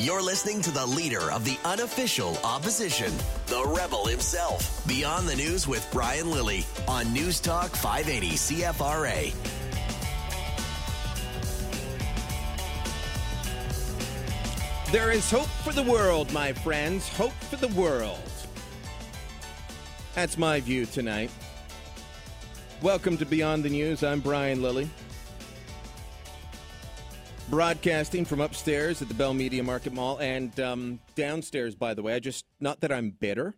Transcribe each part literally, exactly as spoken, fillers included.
You're listening to the leader of the unofficial opposition, the rebel himself. Beyond the News with Brian Lilly on News Talk five eighty C F R A. There is hope for the world, my friends. Hope for the world. That's my view tonight. Welcome to Beyond the News. I'm Brian Lilly. Broadcasting from upstairs at the Bell Media Market Mall and um, downstairs, by the way. I just, not that I'm bitter,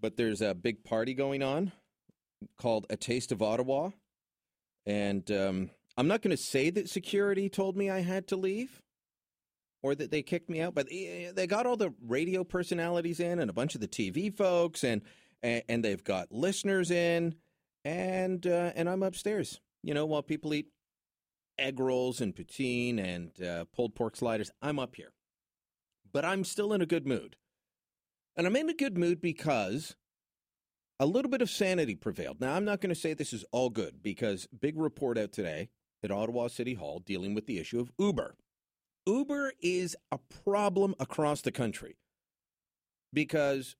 but there's a big party going on called A Taste of Ottawa. And um, I'm not going to say that security told me I had to leave or that they kicked me out, but they got all the radio personalities in and a bunch of the T V folks, and and, and they've got listeners in, and uh, and I'm upstairs, you know, while people eat egg rolls and poutine and uh, pulled pork sliders. I'm up here, but I'm still in a good mood. And I'm in a good mood because a little bit of sanity prevailed. Now, I'm not going to say this is all good, because big report out today at Ottawa City Hall dealing with the issue of Uber. Uber is a problem across the country because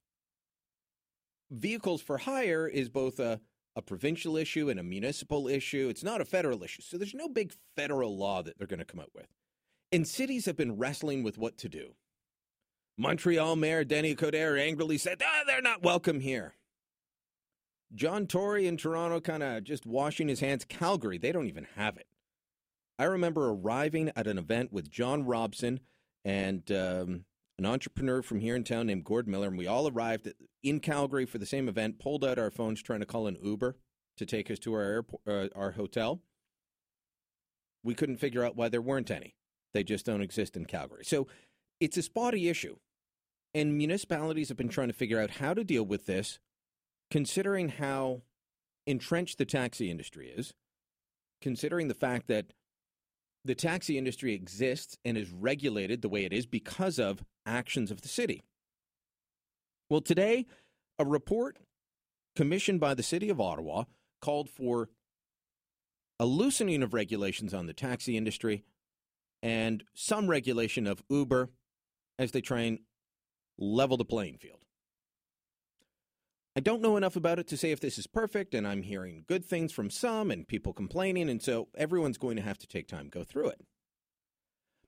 vehicles for hire is both a a provincial issue and a municipal issue. It's not a federal issue. So there's no big federal law that they're going to come up with. And cities have been wrestling with what to do. Montreal Mayor Denis Coderre angrily said, ah, they're not welcome here. John Tory in Toronto kind of just washing his hands. Calgary, they don't even have it. I remember arriving at an event with John Robson and um, an entrepreneur from here in town named Gord Miller, and we all arrived at, in Calgary for the same event, pulled out our phones trying to call an Uber to take us to our airport, uh, our hotel. We couldn't figure out why there weren't any. They just don't exist in Calgary. So it's a spotty issue, and municipalities have been trying to figure out how to deal with this, considering how entrenched the taxi industry is, considering the fact that the taxi industry exists and is regulated the way it is because of actions of the city. Well, today, a report commissioned by the City of Ottawa called for a loosening of regulations on the taxi industry and some regulation of Uber as they try and level the playing field. I don't know enough about it to say if this is perfect, and I'm hearing good things from some and people complaining, and so everyone's going to have to take time to go through it.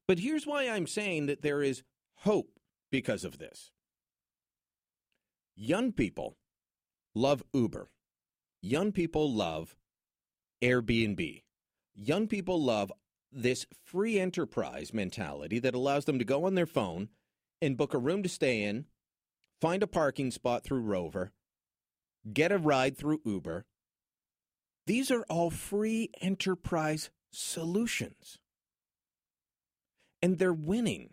But here's why I'm saying that there is hope because of this. Young people love Uber. Young people love Airbnb. Young people love this free enterprise mentality that allows them to go on their phone and book a room to stay in, find a parking spot through Rover, get a ride through Uber. These are all free enterprise solutions. And they're winning.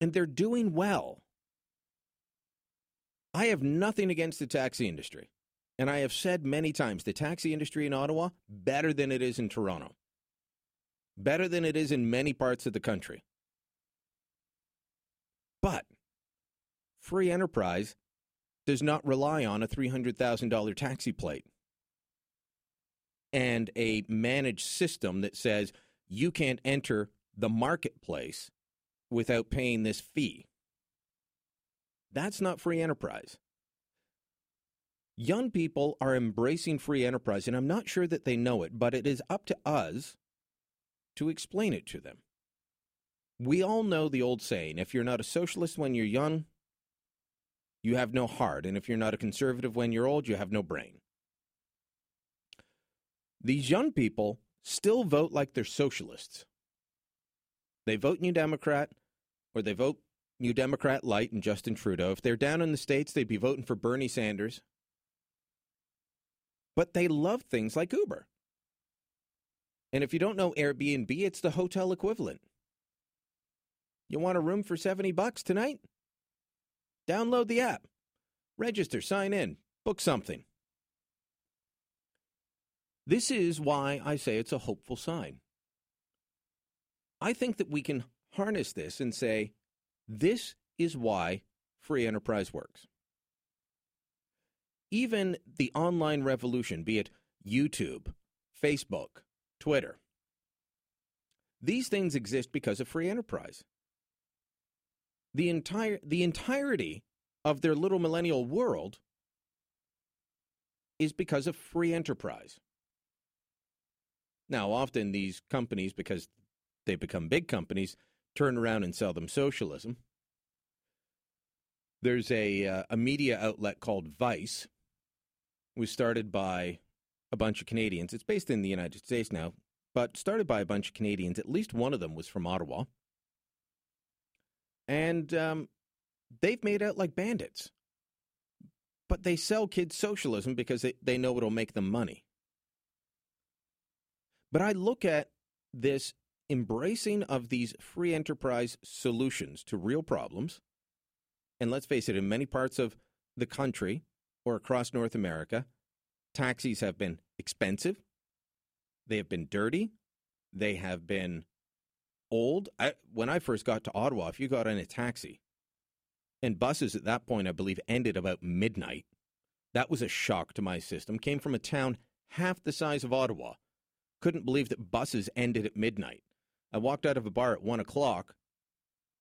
And they're doing well. I have nothing against the taxi industry. And I have said many times, the taxi industry in Ottawa, better than it is in Toronto. Better than it is in many parts of the country. But free enterprise does not rely on a three hundred thousand dollars taxi plate and a managed system that says you can't enter the marketplace without paying this fee. That's not free enterprise. Young people are embracing free enterprise, and I'm not sure that they know it, but it is up to us to explain it to them. We all know the old saying, if you're not a socialist when you're young, you have no heart, and if you're not a conservative when you're old, you have no brain. These young people still vote like they're socialists. They vote New Democrat, or they vote New Democrat Light and Justin Trudeau. If they're down in the States, they'd be voting for Bernie Sanders. But they love things like Uber. And if you don't know Airbnb, it's the hotel equivalent. You want a room for seventy bucks tonight? Download the app, register, sign in, book something. This is why I say it's a hopeful sign. I think that we can harness this and say, this is why free enterprise works. Even the online revolution, be it YouTube, Facebook, Twitter, these things exist because of free enterprise. the entire the entirety of their little millennial world is because of free enterprise. Now, often these companies, because they become big companies, turn around and sell them socialism. There's a, uh, a media outlet called Vice. It was started by a bunch of Canadians. It's based in the United States now, but started by a bunch of Canadians. At least one of them was from Ottawa. And um, they've made out like bandits. But they sell kids socialism because they, they know it'll make them money. But I look at this embracing of these free enterprise solutions to real problems, and let's face it, in many parts of the country or across North America, taxis have been expensive, they have been dirty, they have been old. I, when I first got to Ottawa, if you got in a taxi, and buses at that point, I believe, ended about midnight. That was a shock to my system. Came from a town half the size of Ottawa. Couldn't believe that buses ended at midnight. I walked out of a bar at one o'clock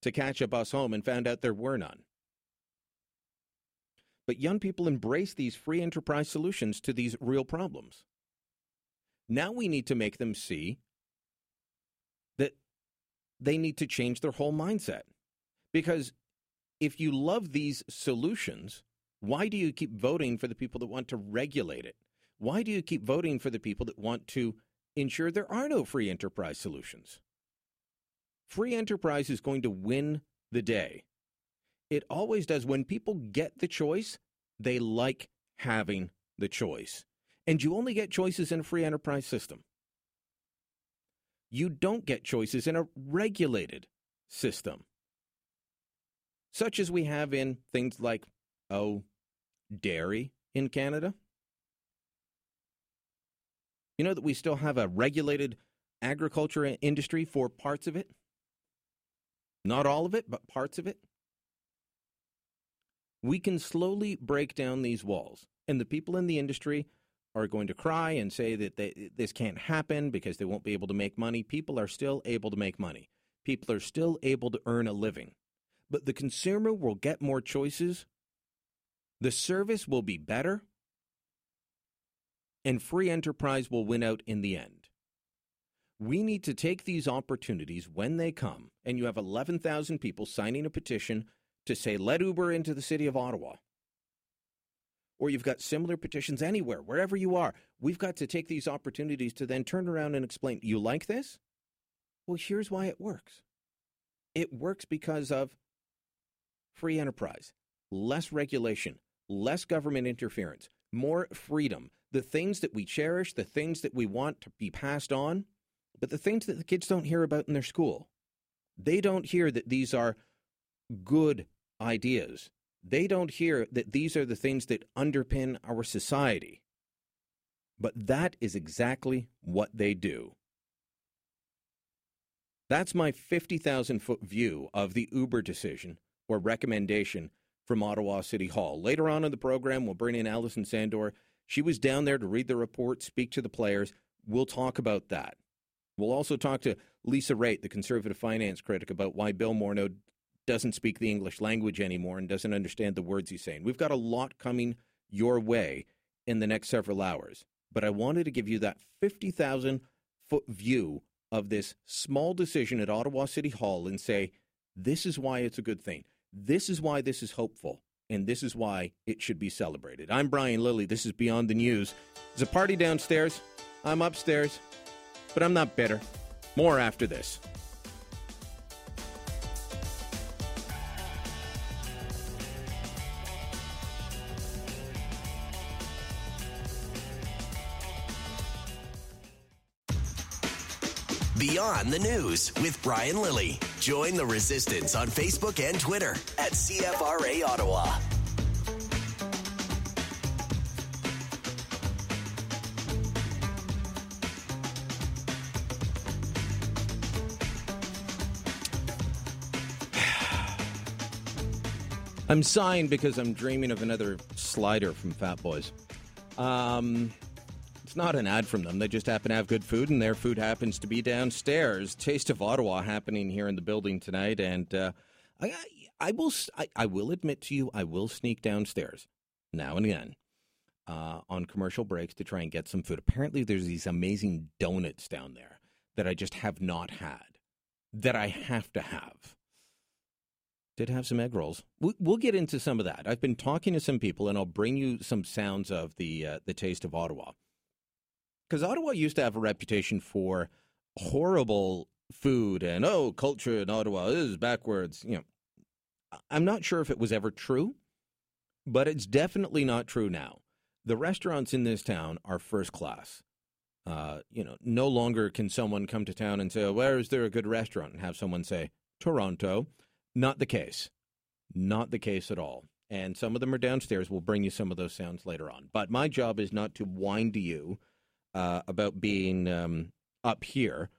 to catch a bus home and found out there were none. But young people embrace these free enterprise solutions to these real problems. Now we need to make them see that they need to change their whole mindset. Because if you love these solutions, why do you keep voting for the people that want to regulate it? Why do you keep voting for the people that want to ensure there are no free enterprise solutions? Free enterprise is going to win the day. It always does. When people get the choice, they like having the choice. And you only get choices in a free enterprise system. You don't get choices in a regulated system, such as we have in things like, oh, dairy in Canada. You know that we still have a regulated agriculture industry for parts of it? Not all of it, but parts of it. We can slowly break down these walls, and the people in the industry are going to cry and say that they, this can't happen because they won't be able to make money. People are still able to make money. People are still able to earn a living. But the consumer will get more choices, the service will be better, and free enterprise will win out in the end. We need to take these opportunities when they come, and you have eleven thousand people signing a petition to say, let Uber into the city of Ottawa. Or you've got similar petitions anywhere, wherever you are. We've got to take these opportunities to then turn around and explain, you like this? Well, here's why it works. It works because of free enterprise, less regulation, less government interference, more freedom, the things that we cherish, the things that we want to be passed on, but the things that the kids don't hear about in their school. They don't hear that these are good ideas. They don't hear that these are the things that underpin our society. But that is exactly what they do. That's my fifty thousand foot view of the Uber decision or recommendation from Ottawa City Hall. Later on in the program, we'll bring in Alison Sandor. She was down there to read the report, speak to the players. We'll talk about that. We'll also talk to Lisa Raitt, the conservative finance critic, about why Bill Morneau doesn't speak the English language anymore and doesn't understand the words he's saying. We've got a lot coming your way in the next several hours. But I wanted to give you that fifty thousand foot view of this small decision at Ottawa City Hall and say, this is why it's a good thing. This is why this is hopeful, and this is why it should be celebrated. I'm Brian Lilly. This is Beyond the News. There's a party downstairs. I'm upstairs, but I'm not bitter. More after this. Beyond the News with Brian Lilly. Join the resistance on Facebook and Twitter at C F R A Ottawa. I'm sighing because I'm dreaming of another slider from Fat Boys. Um... It's not an ad from them. They just happen to have good food, and their food happens to be downstairs. Taste of Ottawa happening here in the building tonight, and uh, I I will I, I will admit to you, I will sneak downstairs now and again uh, on commercial breaks to try and get some food. Apparently, there's these amazing donuts down there that I just have not had, that I have to have. Did have some egg rolls. We'll get into some of that. I've been talking to some people, and I'll bring you some sounds of the uh, the taste of Ottawa. Because Ottawa used to have a reputation for horrible food and, oh, culture in Ottawa is backwards. You know, I'm not sure if it was ever true, but it's definitely not true now. The restaurants in this town are first class. Uh, you know, no longer can someone come to town and say, oh, where is there a good restaurant? And have someone say, Toronto. Not the case. Not the case at all. And some of them are downstairs. We'll bring you some of those sounds later on. But my job is not to whine to you uh, about being um, up here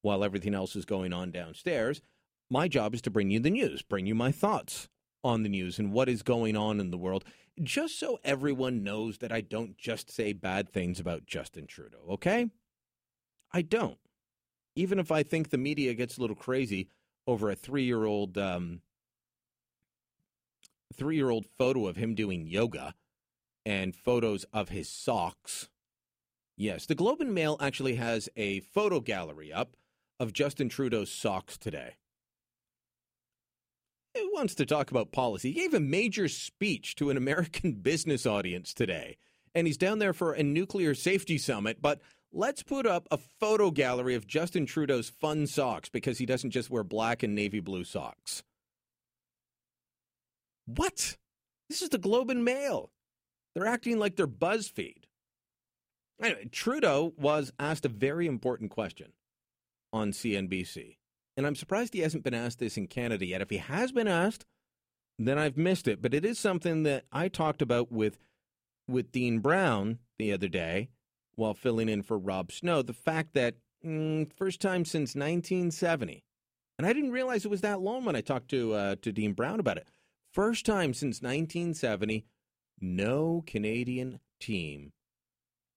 while everything else is going on downstairs. My job is to bring you the news, bring you my thoughts on the news and what is going on in the world, just so everyone knows that I don't just say bad things about Justin Trudeau, okay? I don't. Even if I think the media gets a little crazy over a three-year-old um, three-year-old photo of him doing yoga and photos of his socks. Yes, the Globe and Mail actually has a photo gallery up of Justin Trudeau's socks today. He wants to talk about policy. He gave a major speech to an American business audience today, and he's down there for a nuclear safety summit, but let's put up a photo gallery of Justin Trudeau's fun socks because he doesn't just wear black and navy blue socks. What? This is the Globe and Mail. They're acting like they're BuzzFeed. Anyway, Trudeau was asked a very important question on C N B C. And I'm surprised he hasn't been asked this in Canada yet. If he has been asked, then I've missed it. But it is something that I talked about with, with Dean Brown the other day, while filling in for Rob Snow, the fact that mm, first time since nineteen seventy, and I didn't realize it was that long when I talked to uh, to Dean Brown about it, first time since nineteen seventy, no Canadian team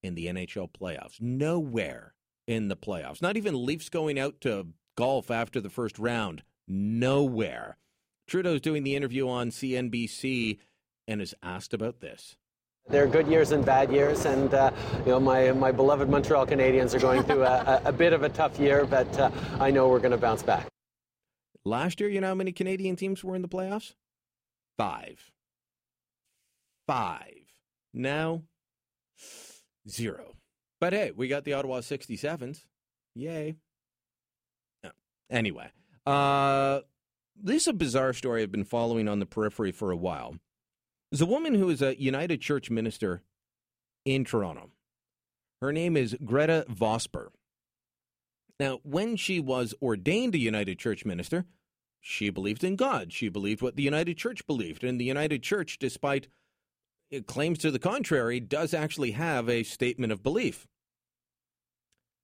in the N H L playoffs, nowhere in the playoffs, not even Leafs going out to golf after the first round, nowhere. Trudeau's doing the interview on C N B C and is asked about this. There are good years and bad years, and uh, you know my, my beloved Montreal Canadiens are going through a, a, a bit of a tough year, but uh, I know we're going to bounce back. Last year, you know how many Canadian teams were in the playoffs? Five. Five. Now, zero. But hey, we got the Ottawa sixty-sevens. Yay. No. Anyway, uh, this is a bizarre story I've been following on the periphery for a while. There's a woman who is a United Church minister in Toronto. Her name is Greta Vosper. Now, when she was ordained a United Church minister, she believed in God. She believed what the United Church believed. And the United Church, despite claims to the contrary, does actually have a statement of belief.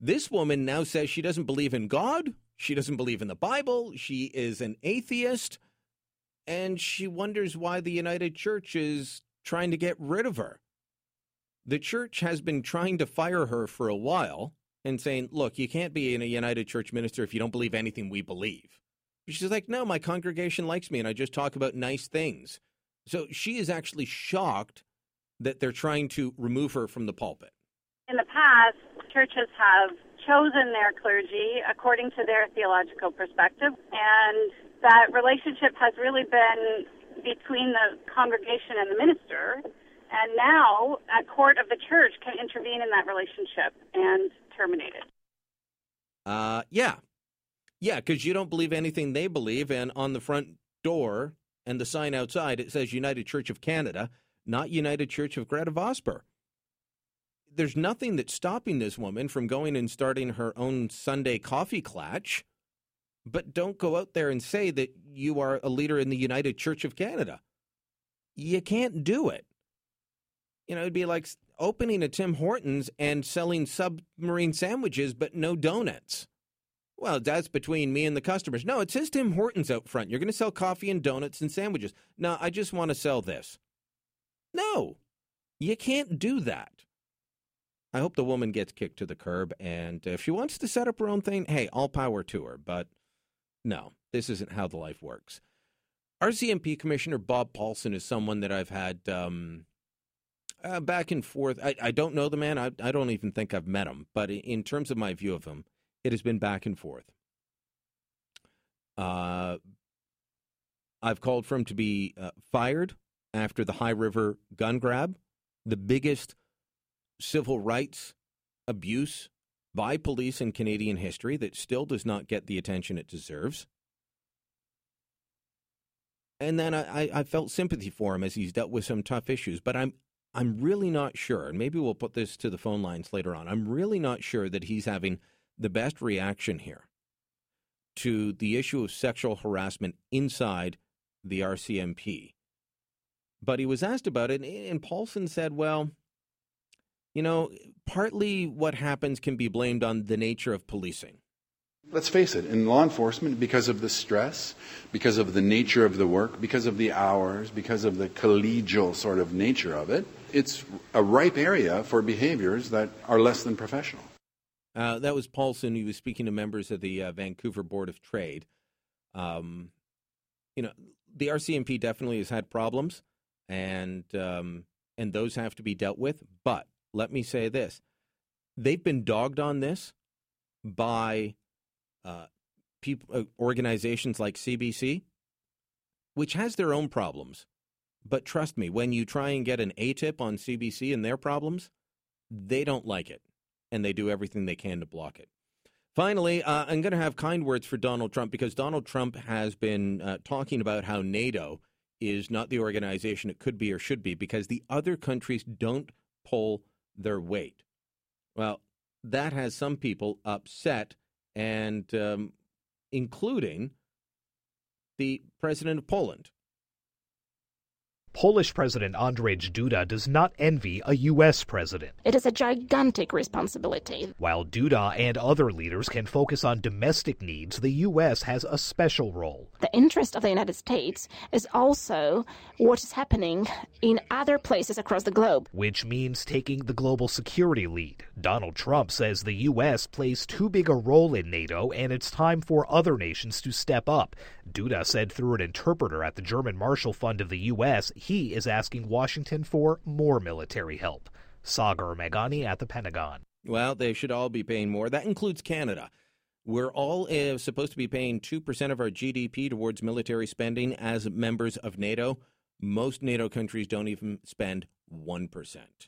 This woman now says she doesn't believe in God. She doesn't believe in the Bible. She is an atheist. And she wonders why the United Church is trying to get rid of her. The church has been trying to fire her for a while and saying, look, you can't be in a United Church minister if you don't believe anything we believe. She's like, no, my congregation likes me and I just talk about nice things. So she is actually shocked that they're trying to remove her from the pulpit. In the past, churches have chosen their clergy according to their theological perspective, and that relationship has really been between the congregation and the minister, and now a court of the church can intervene in that relationship and terminate it. Uh, yeah. Yeah, because you don't believe anything they believe, and on the front door and the sign outside, it says United Church of Canada, not United Church of Greta Vosper. There's nothing that's stopping this woman from going and starting her own Sunday coffee clutch. But don't go out there and say that you are a leader in the United Church of Canada. You can't do it. You know, it'd be like opening a Tim Hortons and selling submarine sandwiches, but no donuts. Well, that's between me and the customers. No, it says Tim Hortons out front. You're going to sell coffee and donuts and sandwiches. No, I just want to sell this. No, you can't do that. I hope the woman gets kicked to the curb. And if she wants to set up her own thing, hey, all power to her. But no, this isn't how the life works. R C M P Commissioner Bob Paulson is someone that I've had um, uh, back and forth. I, I don't know the man. I, I don't even think I've met him. But in terms of my view of him, it has been back and forth. Uh, I've called for him to be uh, fired after the High River gun grab, the biggest civil rights abuse by police in Canadian history that still does not get the attention it deserves. And then I, I felt sympathy for him as he's dealt with some tough issues. But I'm I'm really not sure, and maybe we'll put this to the phone lines later on, I'm really not sure that he's having the best reaction here to the issue of sexual harassment inside the R C M P. But he was asked about it, and Paulson said, well, you know, partly what happens can be blamed on the nature of policing. Let's face it, in law enforcement, because of the stress, because of the nature of the work, because of the hours, because of the collegial sort of nature of it, it's a ripe area for behaviors that are less than professional. Uh, that was Paulson. He was speaking to members of the uh, Vancouver Board of Trade. Um, you know, the R C M P definitely has had problems, and um, and those have to be dealt with. But let me say this. They've been dogged on this by uh, people, uh, organizations like C B C, which has their own problems. But trust me, when you try and get an A tip on C B C and their problems, they don't like it. And they do everything they can to block it. Finally, uh, I'm going to have kind words for Donald Trump, because Donald Trump has been uh, talking about how NATO is not the organization it could be or should be because the other countries don't pull their weight. Well, that has some people upset, and um, including the president of Poland. Polish President Andrzej Duda does not envy a U S president. It is a gigantic responsibility. While Duda and other leaders can focus on domestic needs, the U S has a special role. The interest of the United States is also what is happening in other places across the globe, which means taking the global security lead. Donald Trump says the U S plays too big a role in NATO, and it's time for other nations to step up. Duda said through an interpreter at the German Marshall Fund of the U S, he is asking Washington for more military help. Sagar Meghani at the Pentagon. Well, they should all be paying more. That includes Canada. We're all uh, supposed to be paying two percent of our G D P towards military spending as members of NATO. Most NATO countries don't even spend one percent.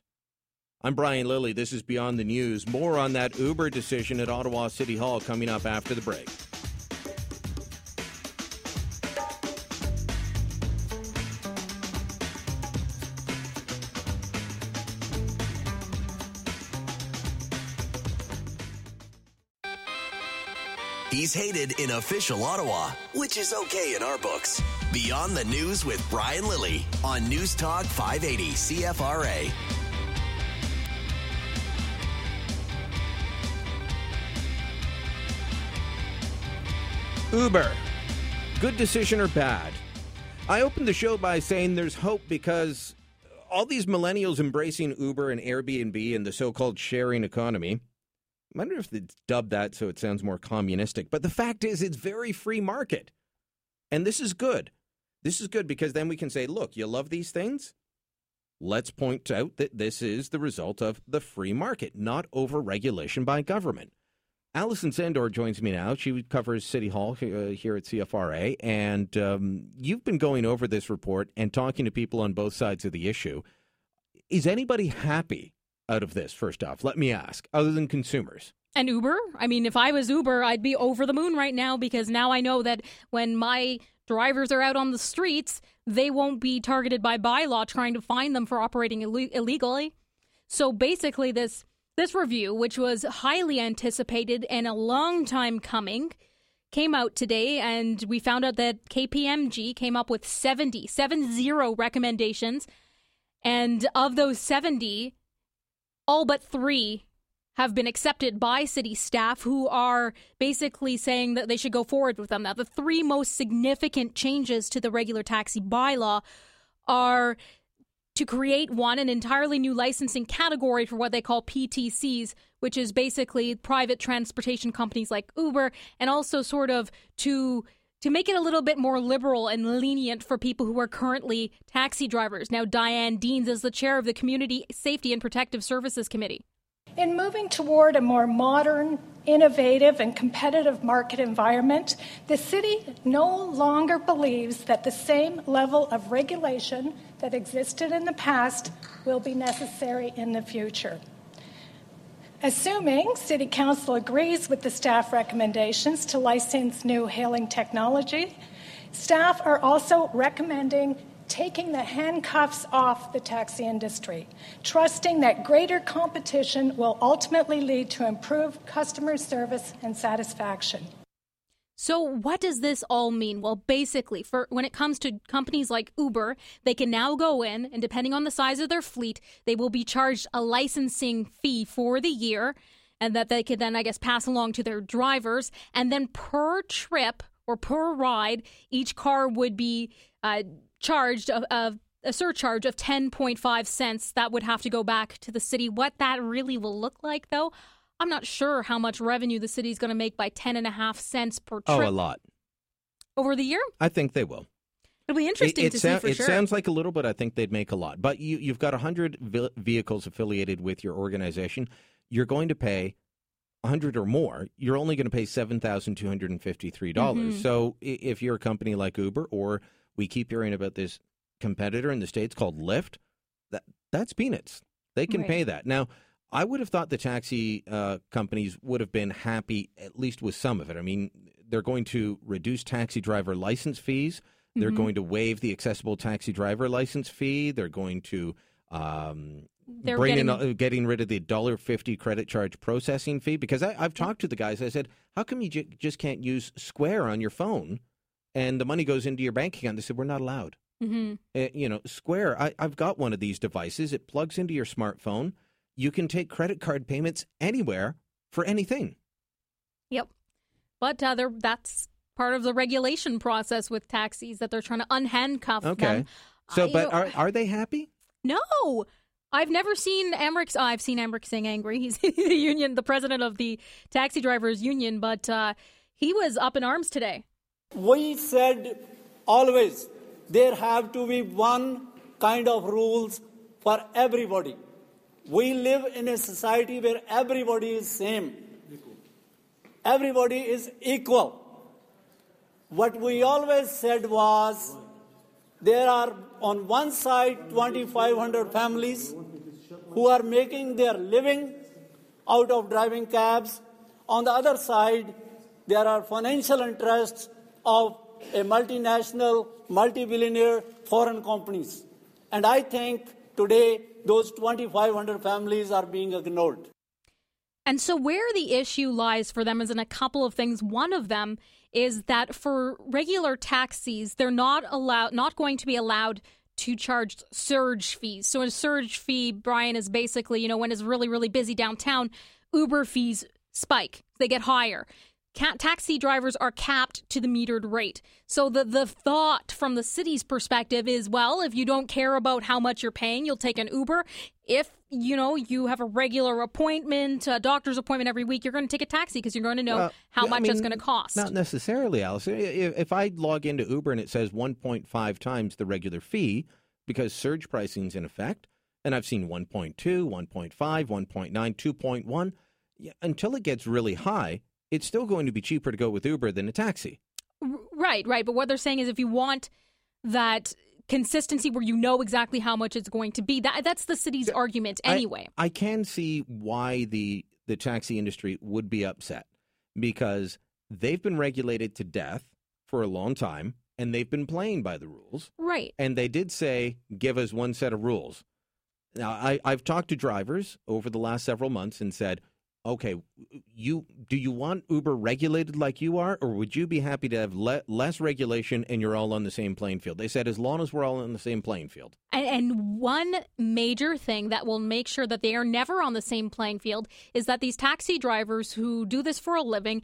I'm Brian Lilly. This is Beyond the News. More on that Uber decision at Ottawa City Hall coming up after the break. He's hated in official Ottawa, which is okay in our books. Beyond the News with Brian Lilly on News Talk five eighty C F R A. Uber, good decision or bad? I opened the show by saying there's hope because all these millennials embracing Uber and Airbnb and the so-called sharing economy, I wonder if it's dubbed that so it sounds more communistic. But the fact is, it's very free market. And this is good. This is good because then we can say, look, you love these things? Let's point out that this is the result of the free market, not over-regulation by government. Alison Sandor joins me now. She covers City Hall here at C F R A. And um, you've been going over this report and talking to people on both sides of the issue. Is anybody happy out of this, first off? Let me ask, other than consumers. And Uber? I mean, if I was Uber, I'd be over the moon right now, because now I know that when my drivers are out on the streets, they won't be targeted by bylaw trying to fine them for operating Ill- illegally. So basically this this review, which was highly anticipated and a long time coming, came out today, and we found out that K P M G came up with seventy, seven zero recommendations. And of those seventy, all but three have been accepted by city staff, who are basically saying that they should go forward with them. Now, the three most significant changes to the regular taxi bylaw are to create, one, an entirely new licensing category for what they call P T Cs, which is basically private transportation companies like Uber, and also sort of to to make it a little bit more liberal and lenient for people who are currently taxi drivers. Now, Diane Deans is the chair of the Community Safety and Protective Services Committee. In moving toward a more modern, innovative, and competitive market environment, the city no longer believes that the same level of regulation that existed in the past will be necessary in the future. Assuming City Council agrees with the staff recommendations to license new hailing technology, staff are also recommending taking the handcuffs off the taxi industry, trusting that greater competition will ultimately lead to improved customer service and satisfaction. So what does this all mean? Well, basically, for when it comes to companies like Uber, they can now go in, and depending on the size of their fleet, they will be charged a licensing fee for the year, and that they could then, I guess, pass along to their drivers. And then per trip or per ride, each car would be uh, charged of, of a surcharge of ten point five cents that would have to go back to the city. What that really will look like, though, I'm not sure how much revenue the city's going to make by ten and a half cents per trip. Oh, a lot. Over the year? I think they will. It'll be interesting it, it to so- see for it sure. It sounds like a little, but I think they'd make a lot. But you, you've got one hundred ve- vehicles affiliated with your organization. You're going to pay one hundred or more. You're only going to pay seven thousand two hundred fifty-three dollars. Mm-hmm. So if you're a company like Uber, or we keep hearing about this competitor in the States called Lyft, that that's peanuts. They can right. pay that. Now, I would have thought the taxi uh, companies would have been happy, at least with some of it. I mean, they're going to reduce taxi driver license fees. They're mm-hmm. going to waive the accessible taxi driver license fee. They're going to um, they're bring getting... in uh, getting rid of the one dollar fifty credit charge processing fee. Because I, I've talked to the guys. I said, how come you j- just can't use Square on your phone? And the money goes into your bank account. They said, we're not allowed. Mm-hmm. Uh, you know, Square, I, I've got one of these devices. It plugs into your smartphone. You can take credit card payments anywhere for anything. Yep. But uh, that's part of the regulation process with taxis, that they're trying to unhandcuff okay. them. So, I, but you know, are, are they happy? No. I've never seen Amric. Oh, I've seen Amric Singh angry. He's the union, the president of the taxi drivers union, but uh, he was up in arms today. We said always there have to be one kind of rules for everybody. We live in a society where everybody is same. Everybody is equal. What we always said was there are on one side twenty-five hundred families who are making their living out of driving cabs. On the other side, there are financial interests of a multinational, multi-billionaire foreign companies. And I think today, those twenty-five hundred families are being ignored. And so where the issue lies for them is in a couple of things. One of them is that for regular taxis, they're not allowed, not going to be allowed to charge surge fees. So a surge fee, Brian, is basically, you know, when it's really, really busy downtown, Uber fees spike. They get higher. Ca- taxi drivers are capped to the metered rate. So the, the thought from the city's perspective is, well, if you don't care about how much you're paying, you'll take an Uber. If, you know, you have a regular appointment, a doctor's appointment every week, you're going to take a taxi because you're going to know uh, how yeah, much I mean, it's going to cost. Not necessarily, Allison. If, if I log into Uber and it says one point five times the regular fee because surge pricing's in effect, and I've seen one point two, one point five, one point nine, two point one, yeah, until it gets really high, it's still going to be cheaper to go with Uber than a taxi. Right, right. But what they're saying is if you want that consistency where you know exactly how much it's going to be, that that's the city's I, argument anyway. I can see why the, the taxi industry would be upset, because they've been regulated to death for a long time and they've been playing by the rules. Right. And they did say, give us one set of rules. Now, I, I've talked to drivers over the last several months and said, okay, you do you want Uber regulated like you are, or would you be happy to have le- less regulation and you're all on the same playing field? They said, as long as we're all on the same playing field. And, and one major thing that will make sure that they are never on the same playing field is that these taxi drivers who do this for a living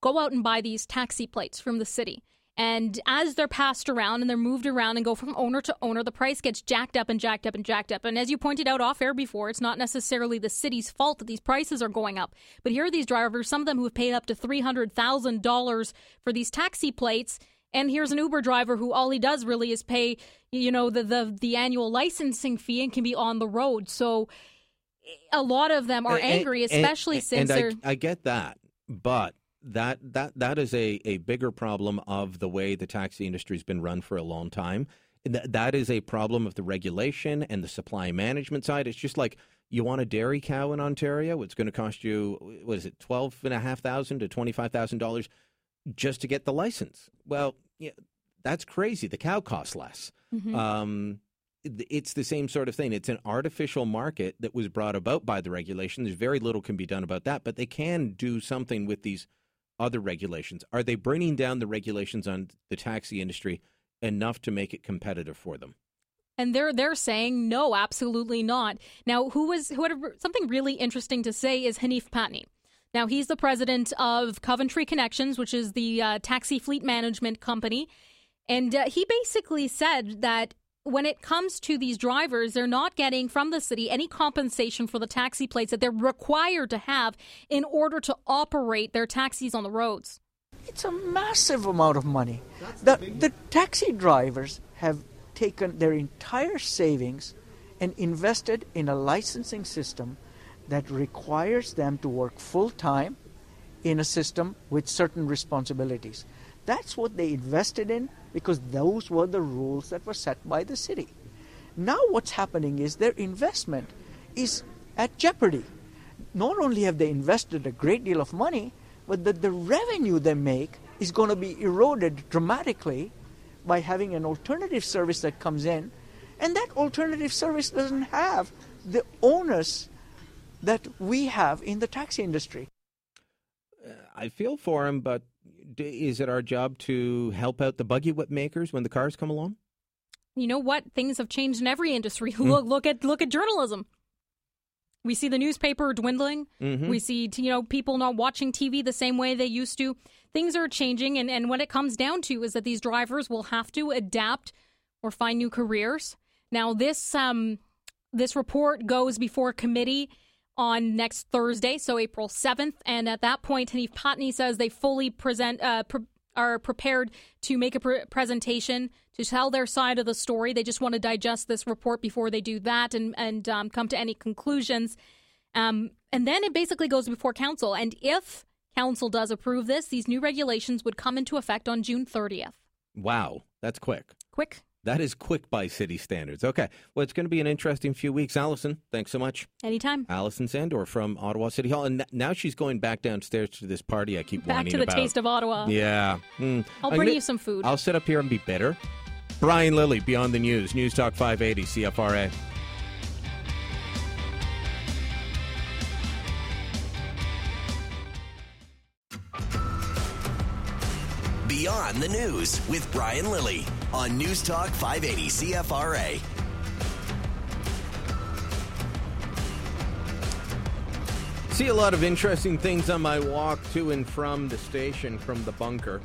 go out and buy these taxi plates from the city. And as they're passed around and they're moved around and go from owner to owner, the price gets jacked up and jacked up and jacked up. And as you pointed out off air before, it's not necessarily the city's fault that these prices are going up. But here are these drivers, some of them who have paid up to three hundred thousand dollars for these taxi plates, And here's an Uber driver who all he does really is pay, you know, the the, the annual licensing fee and can be on the road. So a lot of them are and, angry, and, especially and, since and they're... I, I get that, but that that that is a, a bigger problem of the way the taxi industry has been run for a long time. Th- that is a problem of the regulation and the supply management side. It's just like, you want a dairy cow in Ontario? It's going to cost you, what is it, twelve thousand five hundred dollars to twenty-five thousand dollars just to get the license. Well, yeah, that's crazy. The cow costs less. Mm-hmm. Um, it, it's the same sort of thing. It's an artificial market that was brought about by the regulation. There's very little can be done about that, but they can do something with these other regulations. Are they bringing down the regulations on the taxi industry enough to make it competitive for them? And they're they're saying, no, absolutely not. Now, who was who had a, something really interesting to say is Hanif Patni. Now, he's the president of Coventry Connections, which is the uh, taxi fleet management company. And uh, he basically said that when it comes to these drivers, they're not getting from the city any compensation for the taxi plates that they're required to have in order to operate their taxis on the roads. It's a massive amount of money. The, the taxi drivers have taken their entire savings and invested in a licensing system that requires them to work full-time in a system with certain responsibilities. That's what they invested in because those were the rules that were set by the city. Now what's happening is their investment is at jeopardy. Not only have they invested a great deal of money, but the, the revenue they make is going to be eroded dramatically by having an alternative service that comes in, and that alternative service doesn't have the onus that we have in the taxi industry. I feel for him, but is it our job to help out the buggy whip makers when the cars come along? You know what? Things have changed in every industry. Mm. Look, look at look at journalism. We see the newspaper dwindling. Mm-hmm. We see, you know, people not watching T V the same way they used to. Things are changing. And, and what it comes down to is that these drivers will have to adapt or find new careers. Now, this um, this report goes before committee on next Thursday, so April seventh. And at that point, Hanif Patni says they fully present uh, pre- are prepared to make a pre- presentation to tell their side of the story. They just want to digest this report before they do that and, and um, come to any conclusions. Um, and then it basically goes before council. And if council does approve this, these new regulations would come into effect on June thirtieth. Wow, that's quick. Quick. That is quick by city standards. Okay. Well, it's going to be an interesting few weeks. Allison, thanks so much. Anytime. Allison Sandor from Ottawa City Hall. And now she's going back downstairs to this party I keep back whining about. Back to the about. Taste of Ottawa. Yeah. Mm. I'll I'm bring gonna, you some food. I'll sit up here and be bitter. Brian Lilly, Beyond the News, News Talk five eighty, C F R A. Beyond the News with Brian Lilly on News Talk five eighty C F R A. See a lot of interesting things on my walk to and from the station from the bunker.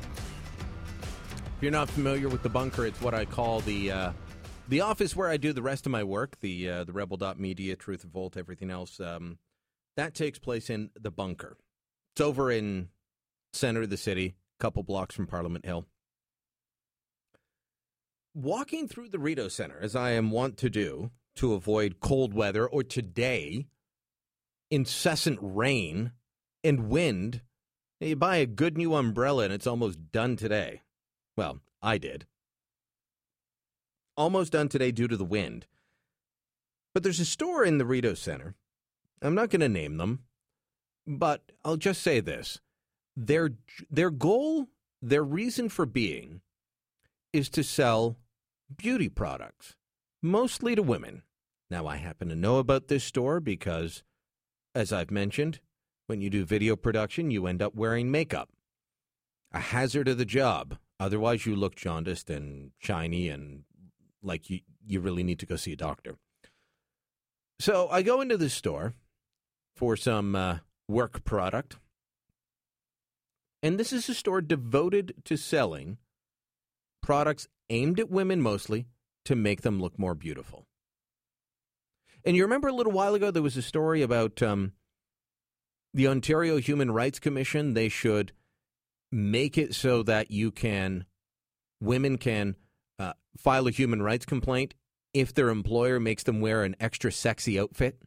If you're not familiar with the bunker, it's what I call the uh, the office where I do the rest of my work, the uh, the Rebel dot media, Truth and Volt, everything else. Um, that takes place in the bunker. It's over in center of the city, couple blocks from Parliament Hill. Walking through the Rideau Centre, as I am wont to do, to avoid cold weather or today, incessant rain and wind, you buy a good new umbrella and it's almost done today. Well, I did. Almost done today due to the wind. But there's a store in the Rideau Centre. I'm not going to name them, but I'll just say this. Their their goal, their reason for being, is to sell beauty products, mostly to women. Now, I happen to know about this store because, as I've mentioned, when you do video production, you end up wearing makeup. A hazard of the job. Otherwise, you look jaundiced and shiny and like you, you really need to go see a doctor. So I go into this store for some uh, work product. And this is a store devoted to selling products aimed at women mostly to make them look more beautiful. And you remember a little while ago there was a story about um, the Ontario Human Rights Commission. They should make it so that you can women can uh, file a human rights complaint if their employer makes them wear an extra sexy outfit.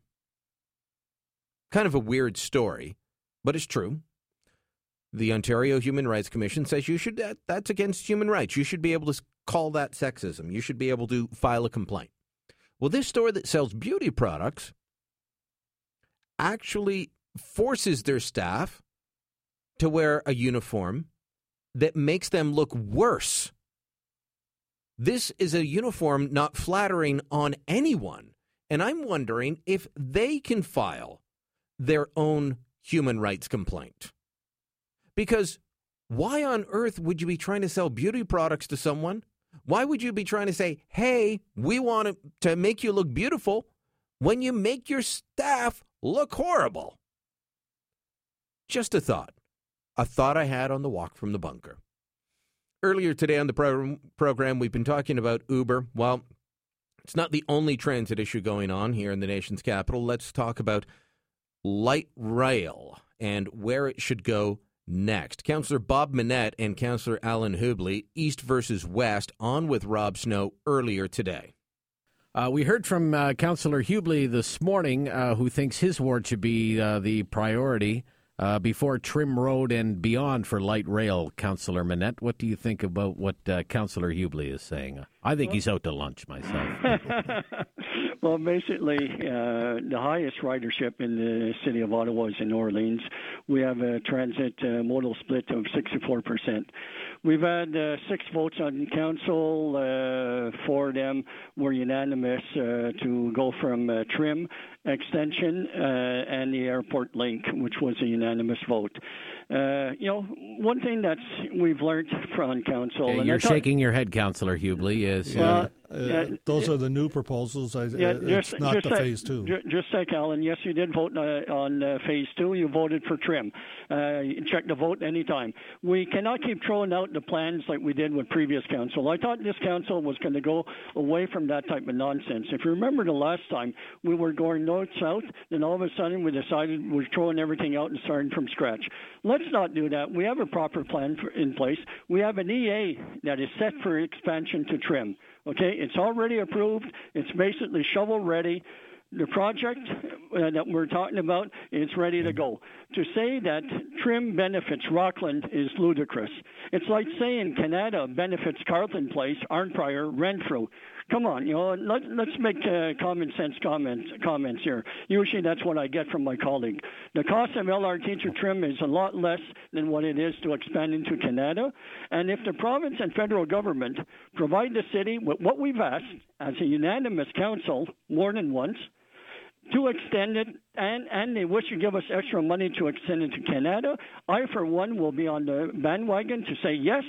Kind of a weird story, but it's true. The Ontario Human Rights Commission says you should, that, that's against human rights. You should be able to call that sexism. You should be able to file a complaint. Well, this store that sells beauty products actually forces their staff to wear a uniform that makes them look worse. This is a uniform not flattering on anyone. And I'm wondering if they can file their own human rights complaint. Because why on earth would you be trying to sell beauty products to someone? Why would you be trying to say, hey, we want to make you look beautiful when you make your staff look horrible? Just a thought. A thought I had on the walk from the bunker. Earlier today on the pro- program, we've been talking about Uber. Well, it's not the only transit issue going on here in the nation's capital. Let's talk about light rail and where it should go next. Councillor Bob Minette and Councillor Alan Hubley, East versus West, on with Rob Snow earlier today. Uh, we heard from uh, Councillor Hubley this morning, uh, who thinks his ward should be uh, the priority uh, before Trim Road and beyond for light rail. Councillor Minette, what do you think about what uh, Councillor Hubley is saying? I think he's out to lunch myself. Well, basically, uh, the highest ridership in the city of Ottawa is in New Orleans. We have a transit uh, modal split of sixty-four percent. We've had uh, six votes on council. Uh, four of them were unanimous uh, to go from uh, Trim extension uh, and the airport link, which was a unanimous vote. Uh, you know, one thing that's we've learned from council. Yeah, and you're shaking not, your head, Councillor Hubley. Is well, uh, uh, those it, are the new proposals. I, yeah, uh, just, it's not just the like, phase two. Just like Alan, yes, you did vote on, on uh, phase two. You voted for Trim. Uh, you can check the vote anytime. We cannot keep throwing out the plans like we did with previous council. I thought this council was going to go away from that type of nonsense. If you remember the last time, we were going north south, then all of a sudden we decided we're throwing everything out and starting from scratch. Let's not do that. We have a proper plan for, in place. We have an E A that is set for expansion to Trim. Okay, it's already approved. It's basically shovel ready. The project uh, that we're talking about is ready to go. To say that Trim benefits Rockland is ludicrous. It's like saying Canada benefits Carleton Place, Arnprior, Renfrew. Come on, you know, let, let's make uh, common sense comments, comments here. Usually that's what I get from my colleague. The cost of L R T to Trim is a lot less than what it is to expand into Canada. And if the province and federal government provide the city with what we've asked as a unanimous council more than once, to extend it, and, and they wish to give us extra money to extend it to Canada, I, for one, will be on the bandwagon to say yes,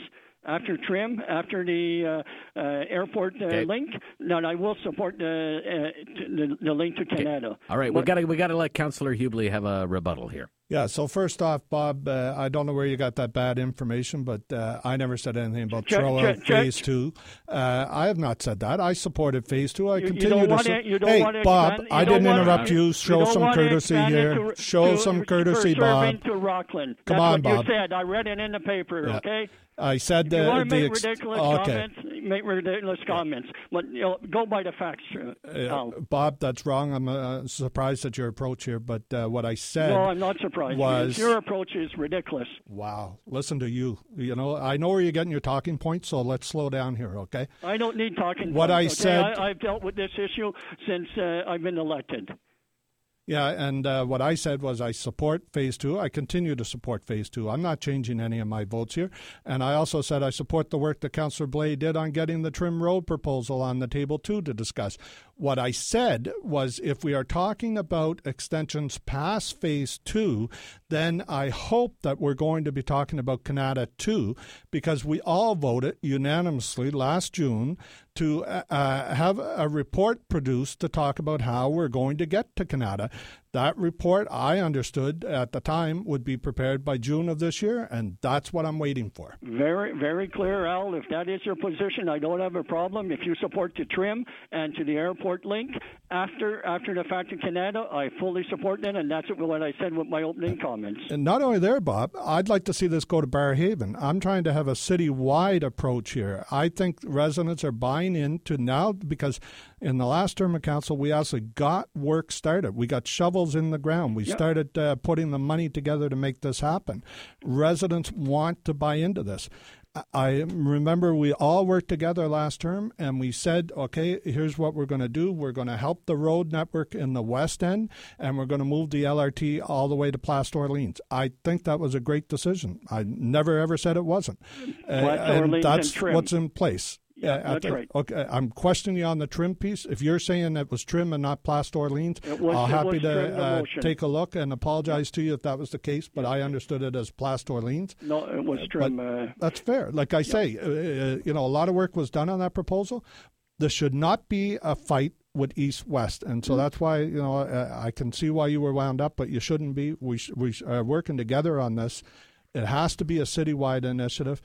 after Trim, after the uh, uh, airport uh, okay. link, then I will support the uh, the, the link to Canada. Okay. All right, but, we got we got to let Councillor Hubley have a rebuttal here. Yeah. So first off, Bob, uh, I don't know where you got that bad information, but uh, I never said anything about check, throwing check, out phase check. two. Uh, I have not said that. I supported phase two. I you, continue you to. Su- it, hey, Bob, expand, I didn't interrupt to, you. Show you some courtesy here. To, Show to, some courtesy, Bob. To Rockland. Come That's on, what Bob. You said I read it in the paper. Yeah. Okay. I said that. You want to make ex- ridiculous okay. comments? Make ridiculous comments. But you know, go by the facts. Uh, Bob, that's wrong. I'm uh, surprised at your approach here. But uh, what I said. No, I'm not surprised. Was, your approach is ridiculous. Wow. Listen to you. You know, I know where you're getting your talking points, so let's slow down here, okay? I don't need talking what points. What I okay? said. I, I've dealt with this issue since uh, I've been elected. Yeah, and uh, what I said was I support Phase two. I continue to support Phase two. I'm not changing any of my votes here. And I also said I support the work that Councillor Blais did on getting the Trim Road proposal on the table, too, to discuss. What I said was if we are talking about extensions past Phase two, then I hope that we're going to be talking about Kanata two, because we all voted unanimously last June to uh, have a report produced to talk about how we're going to get to Kanata. That report, I understood at the time, would be prepared by June of this year, and that's what I'm waiting for. Very, very clear, Al. If that is your position, I don't have a problem. If you support the T R I M and to the airport link after after the fact in Canada, I fully support that, and that's what I said with my opening comments. And not only there, Bob, I'd like to see this go to Barrhaven. I'm trying to have a city-wide approach here. I think residents are buying into now because in the last term of council, we actually got work started. We got shovels in the ground. We yep. started uh, putting the money together to make this happen. Residents want to buy into this. I remember we all worked together last term, and we said, okay, here's what we're going to do. We're going to help the road network in the West End, and we're going to move the L R T all the way to Place d'Orleans. I think that was a great decision. I never, ever said it wasn't. Uh, and that's and what's in place. Yeah, that's think, right. Okay, I'm questioning you on the T R I M piece. If you're saying it was T R I M and not Place d'Orleans, I'm happy to uh, take a look and apologize to you if that was the case, but I understood it as Place d'Orleans. No, it was T R I M. Uh, that's fair. Like I yeah. say, uh, you know, a lot of work was done on that proposal. This should not be a fight with East West, and so mm-hmm. that's why, you know, uh, I can see why you were wound up, but you shouldn't be. We, sh- we are working together on this. It has to be a citywide initiative.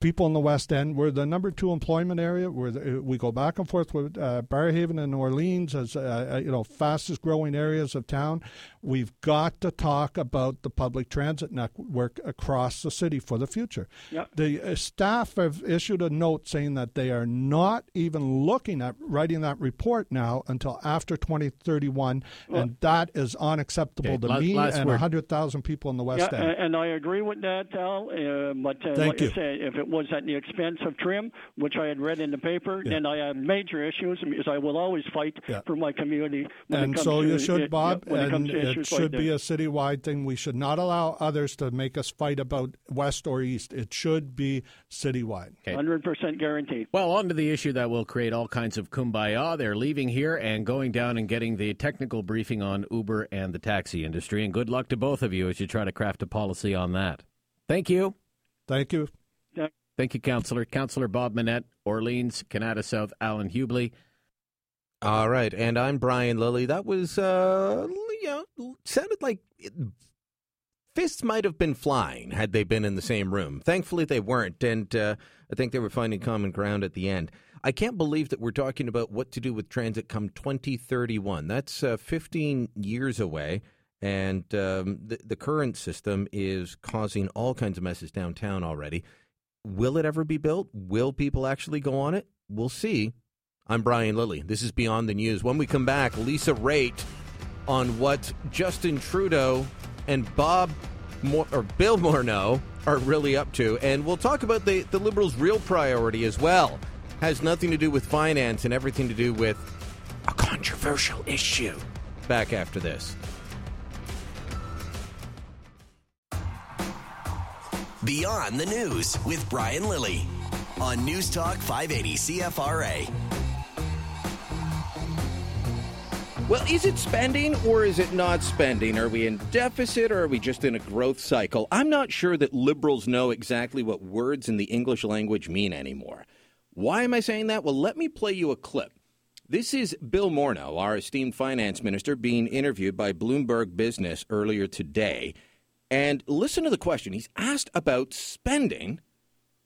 People in the West End, we're the number two employment area. We're the, we go back and forth with uh, Barrhaven and Orleans as uh, you know, fastest growing areas of town. We've got to talk about the public transit network across the city for the future. Yep. The uh, staff have issued a note saying that they are not even looking at writing that report now until after twenty thirty-one, well, and that is unacceptable okay, to last, me last and one hundred thousand people in the West yeah, End. And I agree with that, Al. Uh, but uh, Thank like you. I say, if it was at the expense of T R I M, which I had read in the paper, yeah. then I have major issues because I will always fight yeah. for my community. When and it comes so to, you should, it, Bob, yeah, and it, it should like be this. a citywide thing. We should not allow others to make us fight about West or East. It should be citywide. Okay. one hundred percent guaranteed. Well, on to the issue that will create all kinds of kumbaya. They're leaving here and going down and getting the technical briefing on Uber and the taxi industry, and good luck to both of you as you try to craft a policy on that. Thank you. Thank you. Thank you, Councillor. Councillor Bob Minette, Orleans, Kanata South, Alan Hubley. All right, and I'm Brian Lilly. That was, uh, you know, sounded like it, fists might have been flying had they been in the same room. Thankfully, they weren't, and uh, I think they were finding common ground at the end. I can't believe that we're talking about what to do with transit come twenty thirty-one. That's uh, fifteen years away. And um, the, the current system is causing all kinds of messes downtown already. Will it ever be built? Will people actually go on it? We'll see. I'm Brian Lilly. This is Beyond the News. When we come back, Lisa Raitt on what Justin Trudeau and Bob Mor- or Bill Morneau are really up to. And we'll talk about the, the Liberals' real priority as well. Has nothing to do with finance and everything to do with a controversial issue. Back after this. Beyond the News with Brian Lilly on News Talk five eighty C F R A. Well, is it spending or is it not spending? Are we in deficit or are we just in a growth cycle? I'm not sure that liberals know exactly what words in the English language mean anymore. Why am I saying that? Well, let me play you a clip. This is Bill Morneau, our esteemed finance minister, being interviewed by Bloomberg Business earlier today. And listen to the question. He's asked about spending,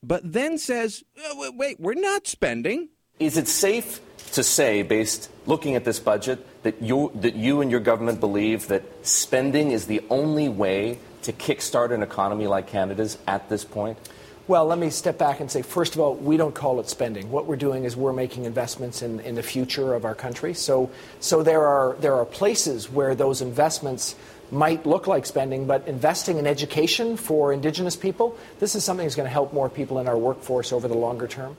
but then says, oh, wait, we're not spending. Is it safe to say, based looking at this budget, that you, that you and your government believe that spending is the only way to kickstart an economy like Canada's at this point? Well, let me step back and say, first of all, we don't call it spending. What we're doing is we're making investments in, in the future of our country. So, so there are there are places where those investments might look like spending, but investing in education for Indigenous people, this is something that's going to help more people in our workforce over the longer term.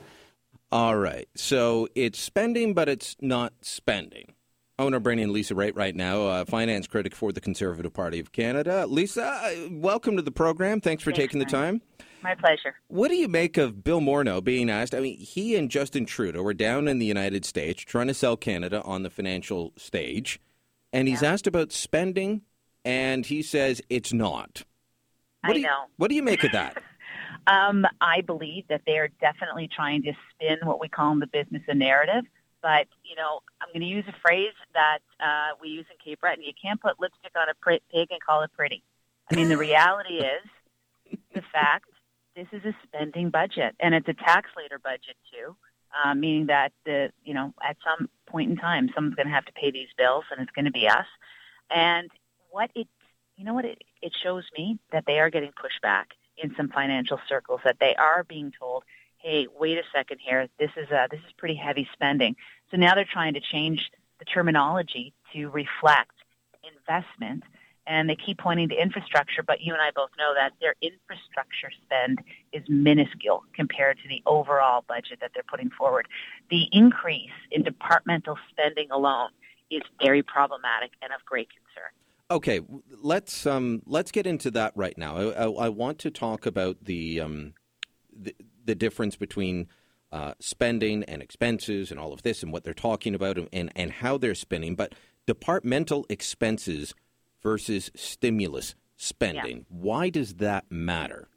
All right. So it's spending, but it's not spending. I want to bring in Lisa Raitt right now, uh, finance critic for the Conservative Party of Canada. Lisa, welcome to the program. Thanks for Thanks, taking the time. My pleasure. What do you make of Bill Morneau being asked? I mean, he and Justin Trudeau are down in the United States trying to sell Canada on the financial stage, and he's yeah. asked about spending. And he says it's not. What I do you, know. What do you make of that? um, I believe that they are definitely trying to spin what we call in the business a narrative But, you know, I'm going to use a phrase that uh, we use in Cape Breton. You can't put lipstick on a pr- pig and call it pretty. I mean, the reality is the fact this is a spending budget, and it's a tax later budget, too, uh, meaning that, the you know, at some point in time, someone's going to have to pay these bills, and it's going to be us. And what it, you know what, it, it shows me that they are getting pushback in some financial circles, that they are being told, hey, wait a second here, this is uh, this is pretty heavy spending. So now they're trying to change the terminology to reflect investment, and they keep pointing to infrastructure, but you and I both know that their infrastructure spend is minuscule compared to the overall budget that they're putting forward. The increase in departmental spending alone is very problematic and of great concern. Okay, let's um, let's get into that right now. I, I, I want to talk about the um, the, the difference between uh, spending and expenses and all of this and what they're talking about and, and how they're spending. But departmental expenses versus stimulus spending, yeah. Why does that matter?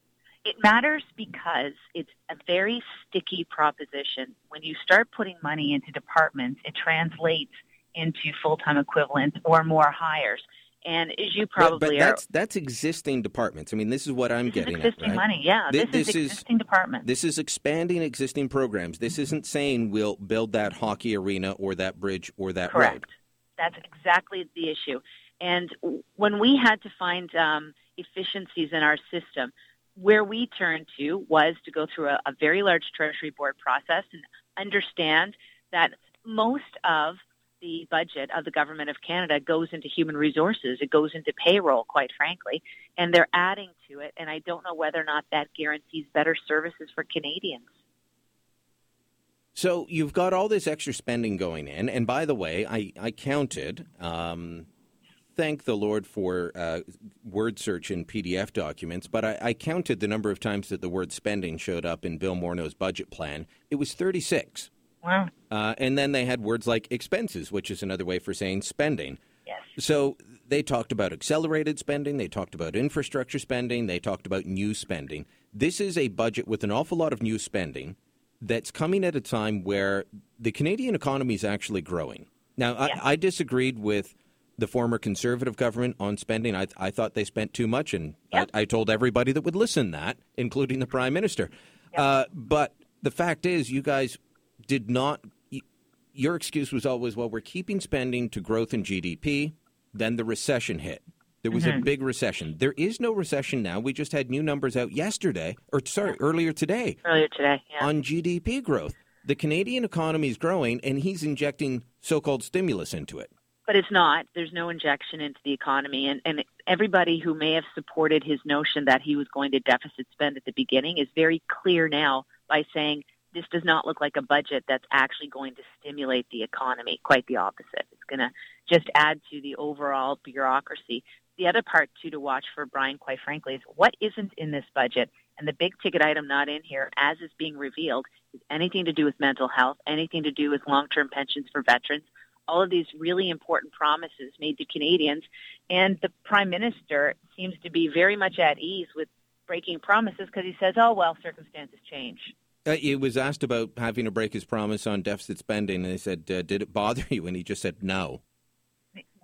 It matters because it's a very sticky proposition. When you start putting money into departments, it translates into full-time equivalents or more hires. And as you probably but, but that's, are... that's existing departments. I mean, this is what I'm getting at, right? Existing money, yeah. This, this is existing is, departments. This is expanding existing programs. This isn't saying we'll build that hockey arena or that bridge or that Correct. road. That's exactly the issue. And when we had to find um, efficiencies in our system, where we turned to was to go through a, a very large Treasury Board process and understand that most of the budget of the Government of Canada goes into human resources. It goes into payroll, quite frankly, and they're adding to it. And I don't know whether or not that guarantees better services for Canadians. So you've got all this extra spending going in. And by the way, I, I counted. Um, thank the Lord for uh, word search in P D F documents. But I, I counted the number of times that the word spending showed up in Bill Morneau's budget plan. It was thirty-six. Wow. Uh, and then they had words like expenses, which is another way for saying spending. Yes. So they talked about accelerated spending. They talked about infrastructure spending. They talked about new spending. This is a budget with an awful lot of new spending that's coming at a time where the Canadian economy is actually growing. Now, yes. I, I disagreed with the former Conservative government on spending. I, I thought they spent too much, and yep. I, I told everybody that would listen that, including the Prime Minister. Yep. Uh, but the fact is, you guys did not – your excuse was always, well, we're keeping spending to growth in G D P. Then the recession hit. There was mm-hmm. a big recession. There is no recession now. We just had new numbers out yesterday – or sorry, earlier today. Earlier today, yeah. On G D P growth. The Canadian economy is growing, and he's injecting so-called stimulus into it. But it's not. There's no injection into the economy. And, and everybody who may have supported his notion that he was going to deficit spend at the beginning is very clear now by saying – this does not look like a budget that's actually going to stimulate the economy. Quite the opposite. It's going to just add to the overall bureaucracy. The other part, too, to watch for, Brian, quite frankly, is what isn't in this budget. And the big ticket item not in here, as is being revealed, is anything to do with mental health, anything to do with long-term pensions for veterans, all of these really important promises made to Canadians. And the Prime Minister seems to be very much at ease with breaking promises because he says, oh, well, circumstances change. Uh, he was asked about having to break his promise on deficit spending, and they said, uh, did it bother you? And he just said, no.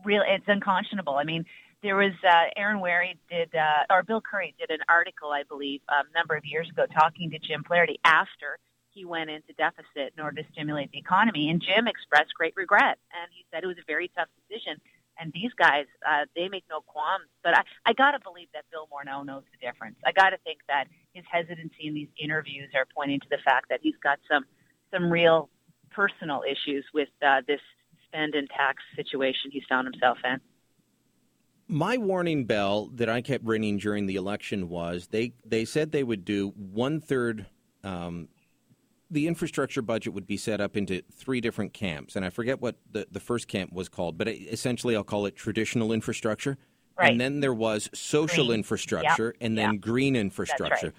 Really, it's unconscionable. I mean, there was uh, Aaron Wherry did, uh, or Bill Curry did an article, I believe, um, a number of years ago talking to Jim Flaherty after he went into deficit in order to stimulate the economy. And Jim expressed great regret, and he said it was a very tough decision. And these guys, uh, they make no qualms. But I, I got to believe that Bill Morneau knows the difference. I got to think that his hesitancy in these interviews are pointing to the fact that he's got some some real personal issues with uh, this spend and tax situation he's found himself in. My warning bell that I kept ringing during the election was they, they said they would do one-third um, – the infrastructure budget would be set up into three different camps, and I forget what the, the first camp was called, but essentially I'll call it traditional infrastructure. Right. And then there was social green. infrastructure yep. and then yep. green infrastructure. Right.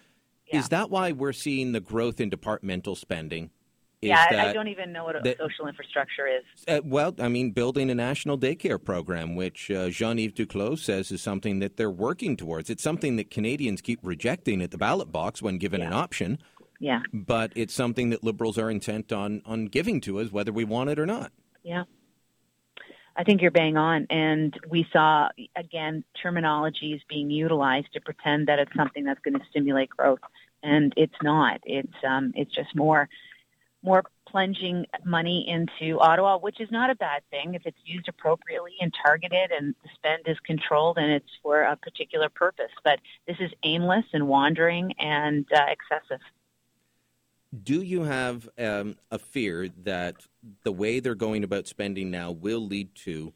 Yeah. Is that why we're seeing the growth in departmental spending? Is yeah, that, I don't even know what that, social infrastructure is. Uh, well, I mean, building a national daycare program, which uh, Jean-Yves Duclos says is something that they're working towards. It's something that Canadians keep rejecting at the ballot box when given yeah. an option. Yeah. But it's something that liberals are intent on, on giving to us, whether we want it or not. Yeah. I think you're bang on. And we saw, again, terminologies being utilized to pretend that it's something that's going to stimulate growth. And it's not. It's um, it's just more more plunging money into Ottawa, which is not a bad thing if it's used appropriately and targeted and the spend is controlled and it's for a particular purpose. But this is aimless and wandering and uh, excessive. Do you have um, a fear that the way they're going about spending now will lead to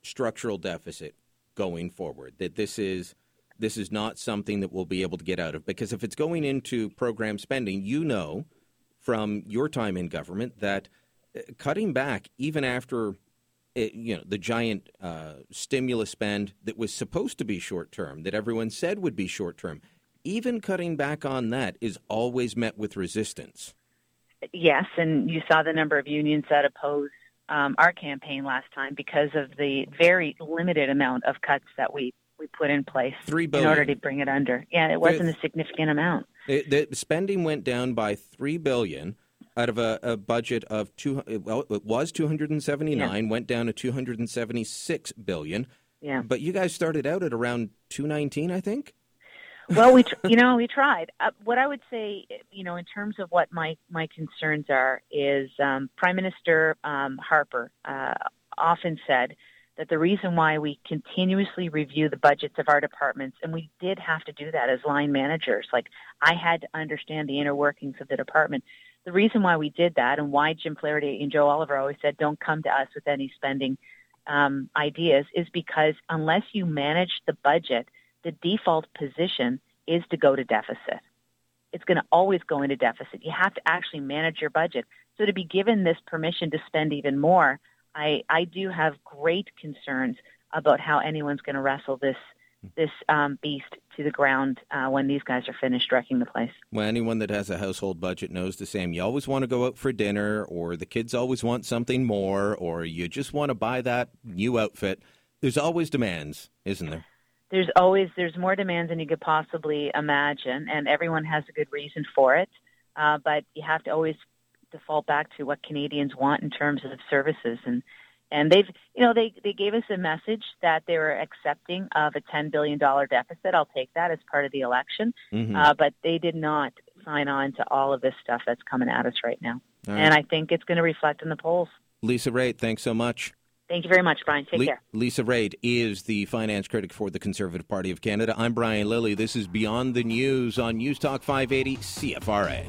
structural deficit going forward, that this is this is not something that we'll be able to get out of? Because if it's going into program spending, you know from your time in government that cutting back, even after it, you know the giant uh, stimulus spend that was supposed to be short-term, that everyone said would be short-term, even cutting back on that is always met with resistance. Yes, and you saw the number of unions that opposed um, our campaign last time because of the very limited amount of cuts that we, we put in place Three billion. in order to bring it under. Yeah, it wasn't the, a significant amount. The, the spending went down by three billion dollars out of a, a budget of two. Well, it was two hundred seventy-nine, yeah. Went down to two hundred seventy-six billion dollars. Yeah. But you guys started out at around two nineteen, I think? Well, we, you know, we tried. Uh, what I would say, you know, in terms of what my, my concerns are is um, Prime Minister um, Harper uh, often said that the reason why we continuously review the budgets of our departments, and we did have to do that as line managers, like I had to understand the inner workings of the department. The reason why we did that and why Jim Flaherty and Joe Oliver always said, don't come to us with any spending um, ideas is because unless you manage the budget, the default position is to go to deficit. It's going to always go into deficit. You have to actually manage your budget. So to be given this permission to spend even more, I, I do have great concerns about how anyone's going to wrestle this this um, beast to the ground uh, when these guys are finished wrecking the place. Well, anyone that has a household budget knows the same. You always want to go out for dinner, or the kids always want something more, or you just want to buy that new outfit. There's always demands, isn't there? There's always there's more demands than you could possibly imagine, and everyone has a good reason for it. Uh, but you have to always default back to what Canadians want in terms of services, and and they've you know they they gave us a message that they were accepting of a ten billion dollars deficit. I'll take that as part of the election, mm-hmm. uh, but they did not sign on to all of this stuff that's coming at us right now, all right. And I think it's going to reflect in the polls. Lisa Raitt, thanks so much. Thank you very much, Brian. Take Le- care. Lisa Raitt is the finance critic for the Conservative Party of Canada. I'm Brian Lilly. This is Beyond the News on News Talk five eighty C F R A.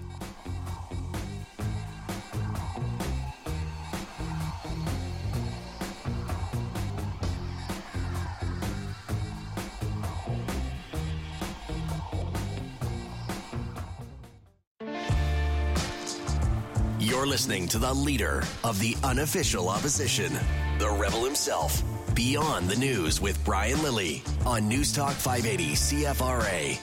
You're listening to the leader of the unofficial opposition, the rebel himself, Beyond the News with Brian Lilly on News Talk five eighty C F R A.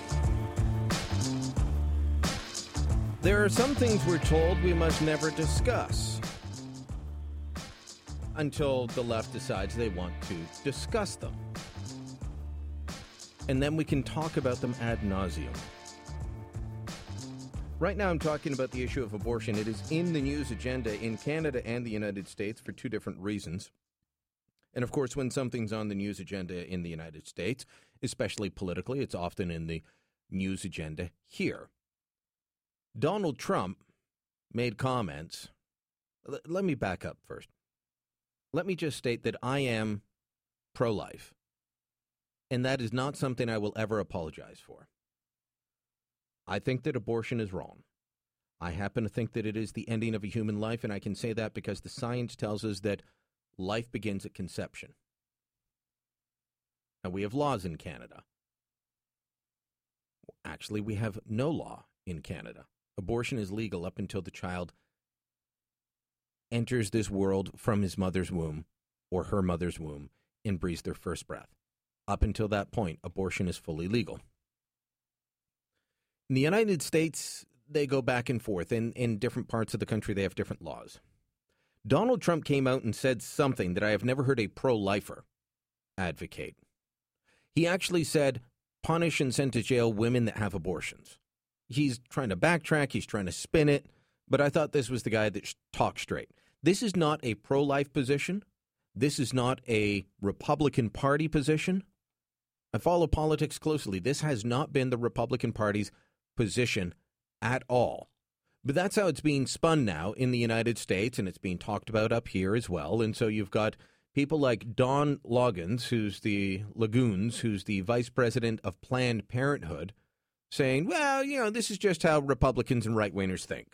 There are some things we're told we must never discuss until the left decides they want to discuss them. And then we can talk about them ad nauseum. Right now I'm talking about the issue of abortion. It is in the news agenda in Canada and the United States for two different reasons. And of course, when something's on the news agenda in the United States, especially politically, it's often in the news agenda here. Donald Trump made comments. L- let me back up first. Let me just state that I am pro-life, and that is not something I will ever apologize for. I think that abortion is wrong. I happen to think that it is the ending of a human life, and I can say that because the science tells us that life begins at conception. Now, we have laws in Canada. Actually, we have no law in Canada. Abortion is legal up until the child enters this world from his mother's womb or her mother's womb and breathes their first breath. Up until that point, abortion is fully legal. In the United States, they go back and forth. In, in different parts of the country, they have different laws. Donald Trump came out and said something that I have never heard a pro-lifer advocate. He actually said, punish and send to jail women that have abortions. he's trying to backtrack. He's trying to spin it. But I thought this was the guy that sh- talked straight. This is not a pro-life position. This is not a Republican Party position. I follow politics closely. This has not been the Republican Party's position at all. But that's how it's being spun now in the United States, and it's being talked about up here as well. And so you've got people like Don Loggins, who's the Lagoons, who's the vice president of Planned Parenthood, saying, well, you know, this is just how Republicans and right-wingers think.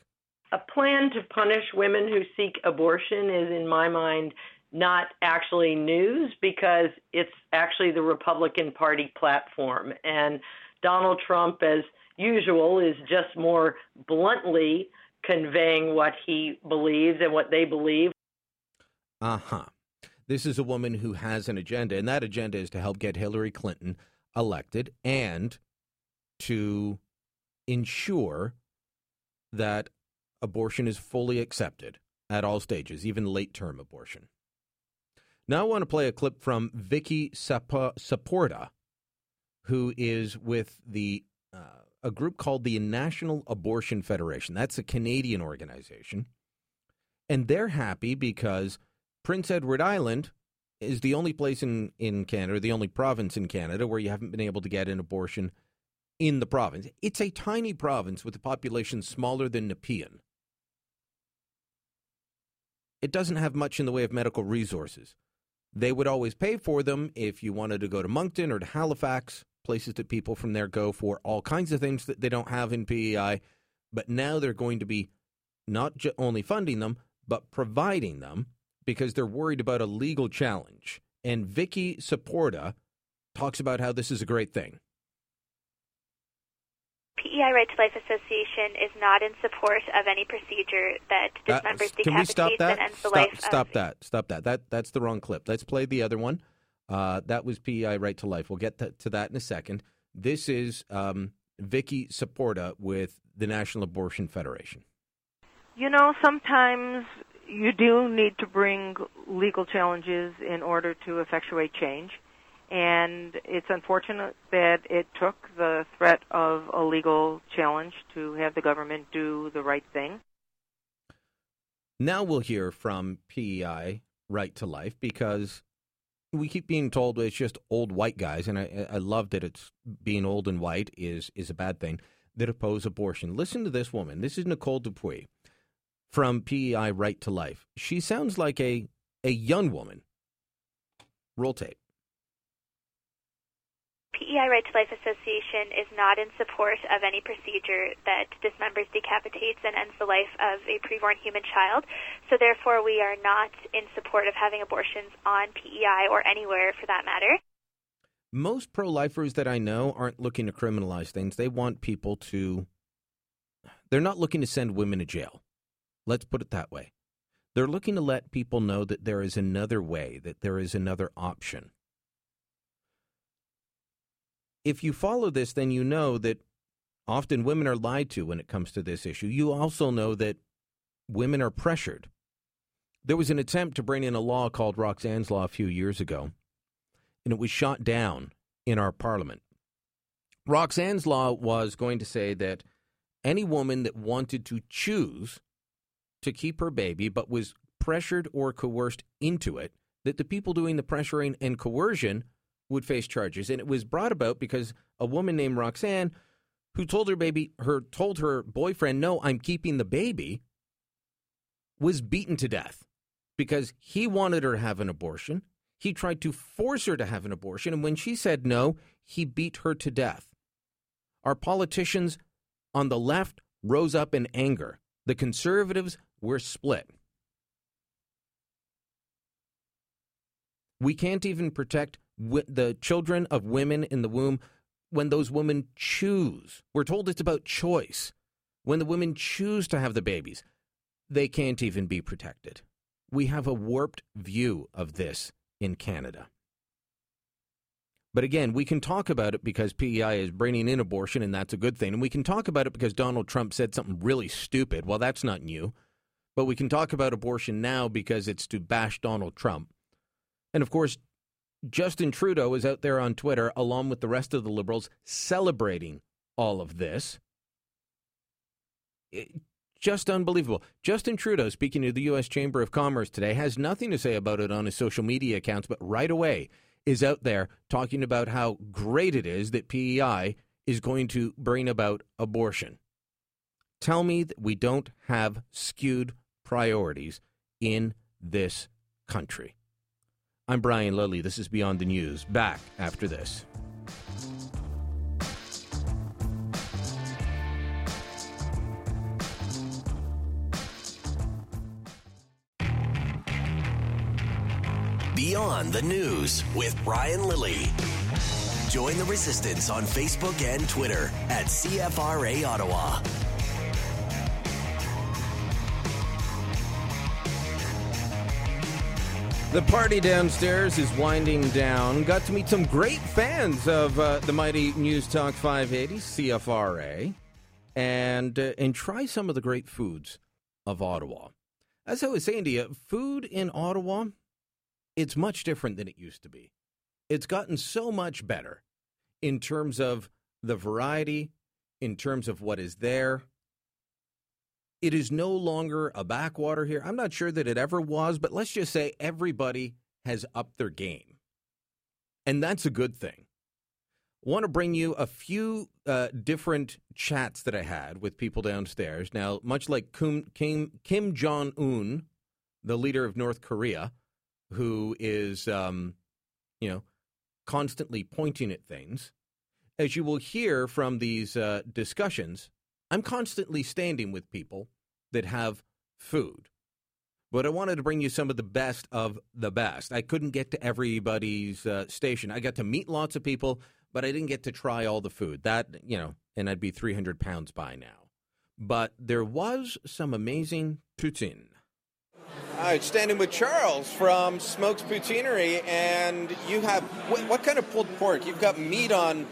A plan to punish women who seek abortion is, in my mind, not actually news because it's actually the Republican Party platform. And Donald Trump, as usual, is just more bluntly conveying what he believes and what they believe. Uh-huh. This is a woman who has an agenda, and that agenda is to help get Hillary Clinton elected and to ensure that abortion is fully accepted at all stages, even late-term abortion. Now I want to play a clip from Vicky Saporta, who is with the uh, a group called the National Abortion Federation. That's a Canadian organization. And they're happy because Prince Edward Island is the only place in, in Canada, the only province in Canada where you haven't been able to get an abortion in the province. It's a tiny province with a population smaller than Nepean. It doesn't have much in the way of medical resources. They would always pay for them if you wanted to go to Moncton or to Halifax, places that people from there go for all kinds of things that they don't have in P E I. But now they're going to be not ju- only funding them, but providing them because they're worried about a legal challenge. And Vicky Saporta talks about how this is a great thing. P E I Right to Life Association is not in support of any procedure that dismembers, uh, decapitates, and ends the stop, life stop of... Stop that. Stop that. That That's the wrong clip. Let's play the other one. Uh, that was P E I Right to Life. We'll get to, to that in a second. This is um, Vicky Saporta with the National Abortion Federation. You know, sometimes you do need to bring legal challenges in order to effectuate change. And it's unfortunate that it took the threat of a legal challenge to have the government do the right thing. Now we'll hear from P E I Right to Life because we keep being told it's just old white guys, and I, I love that it's being old and white is, is a bad thing, that oppose abortion. Listen to this woman. This is Nicole Dupuy from P E I Right to Life. She sounds like a, a young woman. Roll tape. P E I Right to Life Association is not in support of any procedure that dismembers, decapitates, and ends the life of a preborn human child. So therefore, we are not in support of having abortions on P E I or anywhere for that matter. Most pro-lifers that I know aren't looking to criminalize things. They want people to... They're not looking to send women to jail. Let's put it that way. They're looking to let people know that there is another way, that there is another option. If you follow this, then you know that often women are lied to when it comes to this issue. You also know that women are pressured. There was an attempt to bring in a law called Roxanne's Law a few years ago, and it was shot down in our parliament. Roxanne's Law was going to say that any woman that wanted to choose to keep her baby but was pressured or coerced into it, that the people doing the pressuring and coercion would face charges. And it was brought about because a woman named Roxanne, who told her baby, her told her boyfriend, no, I'm keeping the baby, was beaten to death because he wanted her to have an abortion. He tried to force her to have an abortion. And when she said no, he beat her to death. Our politicians on the left rose up in anger. The conservatives were split. We can't even protect the children of women in the womb when those women choose. We're told it's about choice. When the women choose to have the babies, they can't even be protected. We have a warped view of this in Canada. But again, we can talk about it because P E I is bringing in abortion, and that's a good thing. And we can talk about it because Donald Trump said something really stupid. Well, that's not new. But we can talk about abortion now because it's to bash Donald Trump. And of course, Justin Trudeau is out there on Twitter, along with the rest of the Liberals, celebrating all of this. just unbelievable. Justin Trudeau, speaking to the U S Chamber of Commerce today, has nothing to say about it on his social media accounts, but right away is out there talking about how great it is that P E I is going to bring about abortion. Tell me that we don't have skewed priorities in this country. I'm Brian Lilly. This is Beyond the News. Back after this. Beyond the News with Brian Lilly. Join the resistance on Facebook and Twitter at C F R A Ottawa. The party downstairs is winding down. Got to meet some great fans of uh, the mighty News Talk five eighty, C F R A, and, uh, and try some of the great foods of Ottawa. As I was saying to you, food in Ottawa, it's much different than it used to be. It's gotten so much better in terms of the variety, in terms of what is there. It is no longer a backwater here. I'm not sure that it ever was, but let's just say everybody has upped their game. And that's a good thing. I want to bring you a few uh, different chats that I had with people downstairs. Now, much like Kim, Kim, Kim Jong-un, the leader of North Korea, who is, um, you know, constantly pointing at things, as you will hear from these uh, discussions, I'm constantly standing with people that have food. But I wanted to bring you some of the best of the best. I couldn't get to everybody's uh, station. I got to meet lots of people, but I didn't get to try all the food. That, you know, and I'd be three hundred pounds by now. But there was some amazing poutine. All right, standing with Charles from Smokes Poutinery, and you have, what, what kind of pulled pork? You've got meat on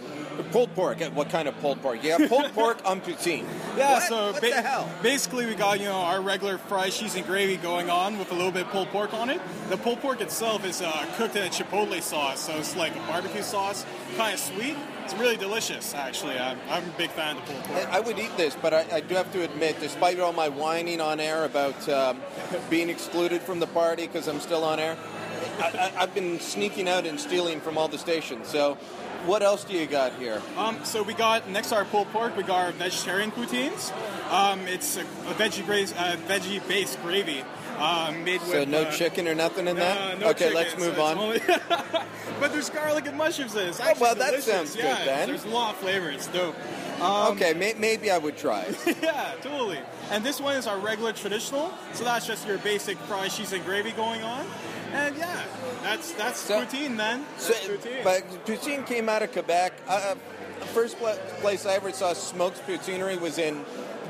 pulled pork. What kind of pulled pork? You have pulled pork on poutine. Yeah, what? so what ba- the hell? Basically we got, you know, our regular fried cheese and gravy going on with a little bit of pulled pork on it. The pulled pork itself is uh, cooked in a chipotle sauce, so it's like a barbecue sauce, kind of sweet. It's really delicious, actually. I'm, I'm a big fan of the pulled pork. I would eat this, but I, I do have to admit, despite all my whining on air about um, being excluded from the party because I'm still on air, I, I, I've been sneaking out and stealing from all the stations, so... What else do you got here? Um, so we got, next to our pulled pork, we got our vegetarian poutines. Um, it's a, a veggie graze, uh, veggie-based gravy. Uh, made so with, no uh, chicken or nothing in that? Uh, no okay, chicken, let's move so on. Only... But there's garlic and mushrooms in it. It's oh, well, that delicious. sounds yeah, good then. There's a lot of flavor. It's dope. Um, okay, may- maybe I would try it. Yeah, totally. And this one is our regular traditional. So that's just your basic fried cheese and gravy going on. And yeah, that's that's so, poutine, man. So, poutine. But poutine came out of Quebec. Uh, the first place I ever saw Smokes Poutinery was in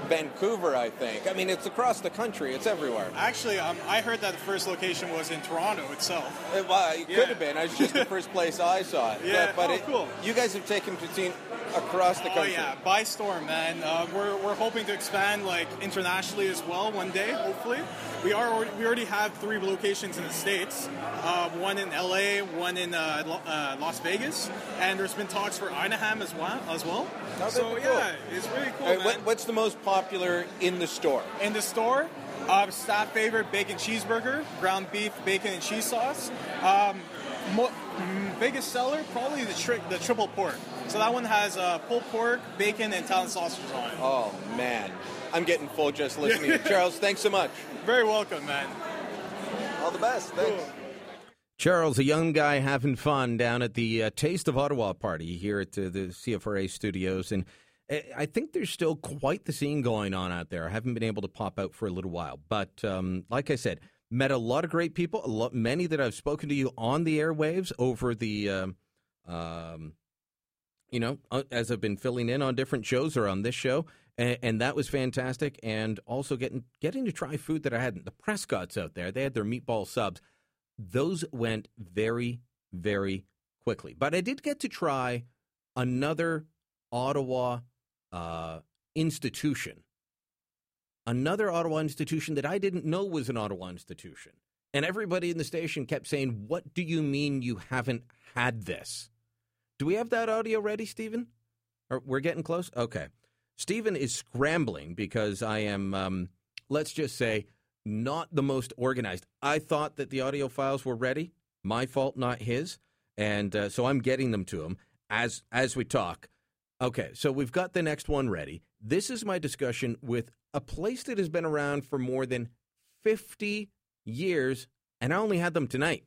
Vancouver, I think. I mean, it's across the country. It's everywhere. Actually, um, I heard that the first location was in Toronto itself. It, well, it yeah. could have been. It's just the first place I saw it. Yeah, but, but oh, it, cool. You guys have taken poutine across the country. Oh, yeah, by storm, man. Uh, we're we're hoping to expand, like, internationally as well one day, hopefully. We are already, we already have three locations in the States, uh, one in L A, one in uh, Lo- uh, Las Vegas, and there's been talks for Anaheim as well. As well. So, cool. yeah, it's really cool, right, man. What, what's the most popular in the store? In the store, uh, staff favorite bacon cheeseburger, ground beef, bacon, and cheese sauce. Um, mo- biggest seller, probably the, tri- the triple pork. So that one has uh, pulled pork, bacon, and Italian sausage on it. Oh, man. I'm getting full just listening to Charles. Thanks so much. Very welcome, man. All the best. Thanks. Cool. Charles, a young guy having fun down at the uh, Taste of Ottawa party here at the, the C F R A studios. And I think there's still quite the scene going on out there. I haven't been able to pop out for a little while. But um, like I said, met a lot of great people, a lot, many that I've spoken to you on the airwaves over the um, um, you know, as I've been filling in on different shows or on this show. And, and that was fantastic. And also getting getting to try food that I hadn't. The Prescott's out there. They had their meatball subs. Those went very, very quickly. But I did get to try another Ottawa uh, institution. Another Ottawa institution that I didn't know was an Ottawa institution. And everybody in the station kept saying, what do you mean you haven't had this? Do we have that audio ready, Stephen? Or we're getting close? Okay. Stephen is scrambling because I am, um, let's just say, not the most organized. I thought that the audio files were ready. My fault, not his. And uh, so I'm getting them to him as as we talk. Okay, so we've got the next one ready. This is my discussion with a place that has been around for more than fifty years, and I only had them tonight.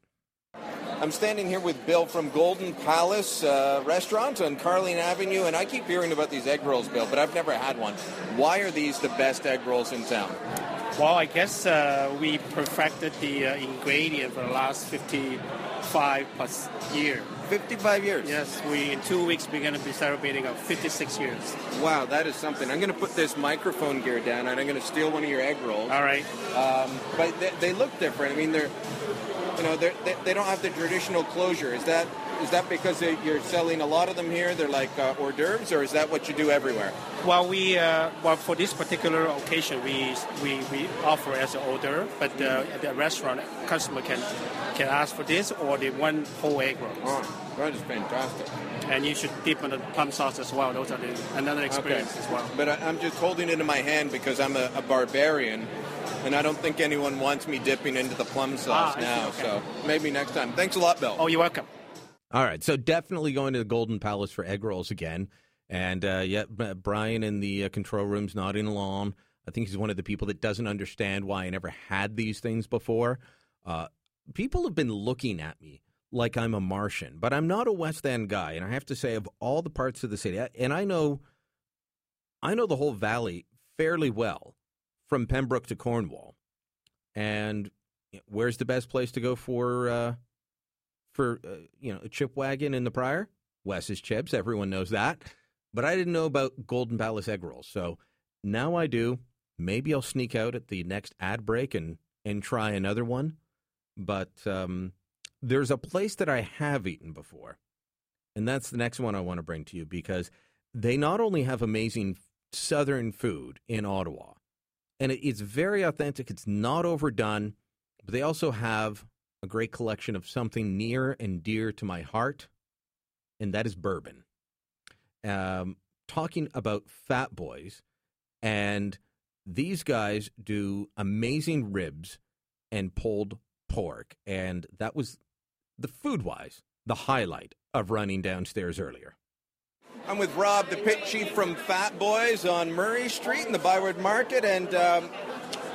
I'm standing here with Bill from Golden Palace uh, Restaurant on Carling Avenue, and I keep hearing about these egg rolls, Bill, but I've never had one. Why are these the best egg rolls in town? Well, I guess uh, we perfected the uh, ingredient for the last fifty-five plus years. fifty-five years? Yes, we in two weeks we're going to be celebrating our fifty-six years. Wow, that is something. I'm going to put this microphone gear down, and I'm going to steal one of your egg rolls. All right. Um, but they, they look different. I mean, they're... You know, they they don't have the traditional closure. Is that is that because they, you're selling a lot of them here? They're like uh, hors d'oeuvres, or is that what you do everywhere? Well, we uh, well for this particular occasion, we we, we offer as an hors d'oeuvre, but uh, at the restaurant customer can can ask for this or the one whole egg rolls. Oh, that is fantastic. And you should dip in the plum sauce as well. Those are the, another experience okay. as well. But I, I'm just holding it in my hand because I'm a, a barbarian. And I don't think anyone wants me dipping into the plum sauce ah, now, okay. so maybe next time. Thanks a lot, Bill. Oh, you're welcome. All right, so definitely going to the Golden Palace for egg rolls again. And, uh, yeah, Brian in the uh, control room's nodding along. I think he's one of the people that doesn't understand why I never had these things before. Uh, people have been looking at me like I'm a Martian, but I'm not a West End guy. And I have to say, of all the parts of the city, and I know, I know the whole valley fairly well. From Pembroke to Cornwall, and where's the best place to go for uh, for uh, you know a chip wagon in the Prior? Wes's Chips, everyone knows that. But I didn't know about Golden Palace egg rolls, so now I do. Maybe I'll sneak out at the next ad break and and try another one. But um, there's a place that I have eaten before, and that's the next one I want to bring to you because they not only have amazing Southern food in Ottawa. And it's very authentic. It's not overdone. But they also have a great collection of something near and dear to my heart, and that is bourbon. Um, talking about Fat Boys, and these guys do amazing ribs and pulled pork. And that was, the food-wise, the highlight of running downstairs earlier. I'm with Rob, the pit chief from Fat Boys on Murray Street in the Byward Market. And, um,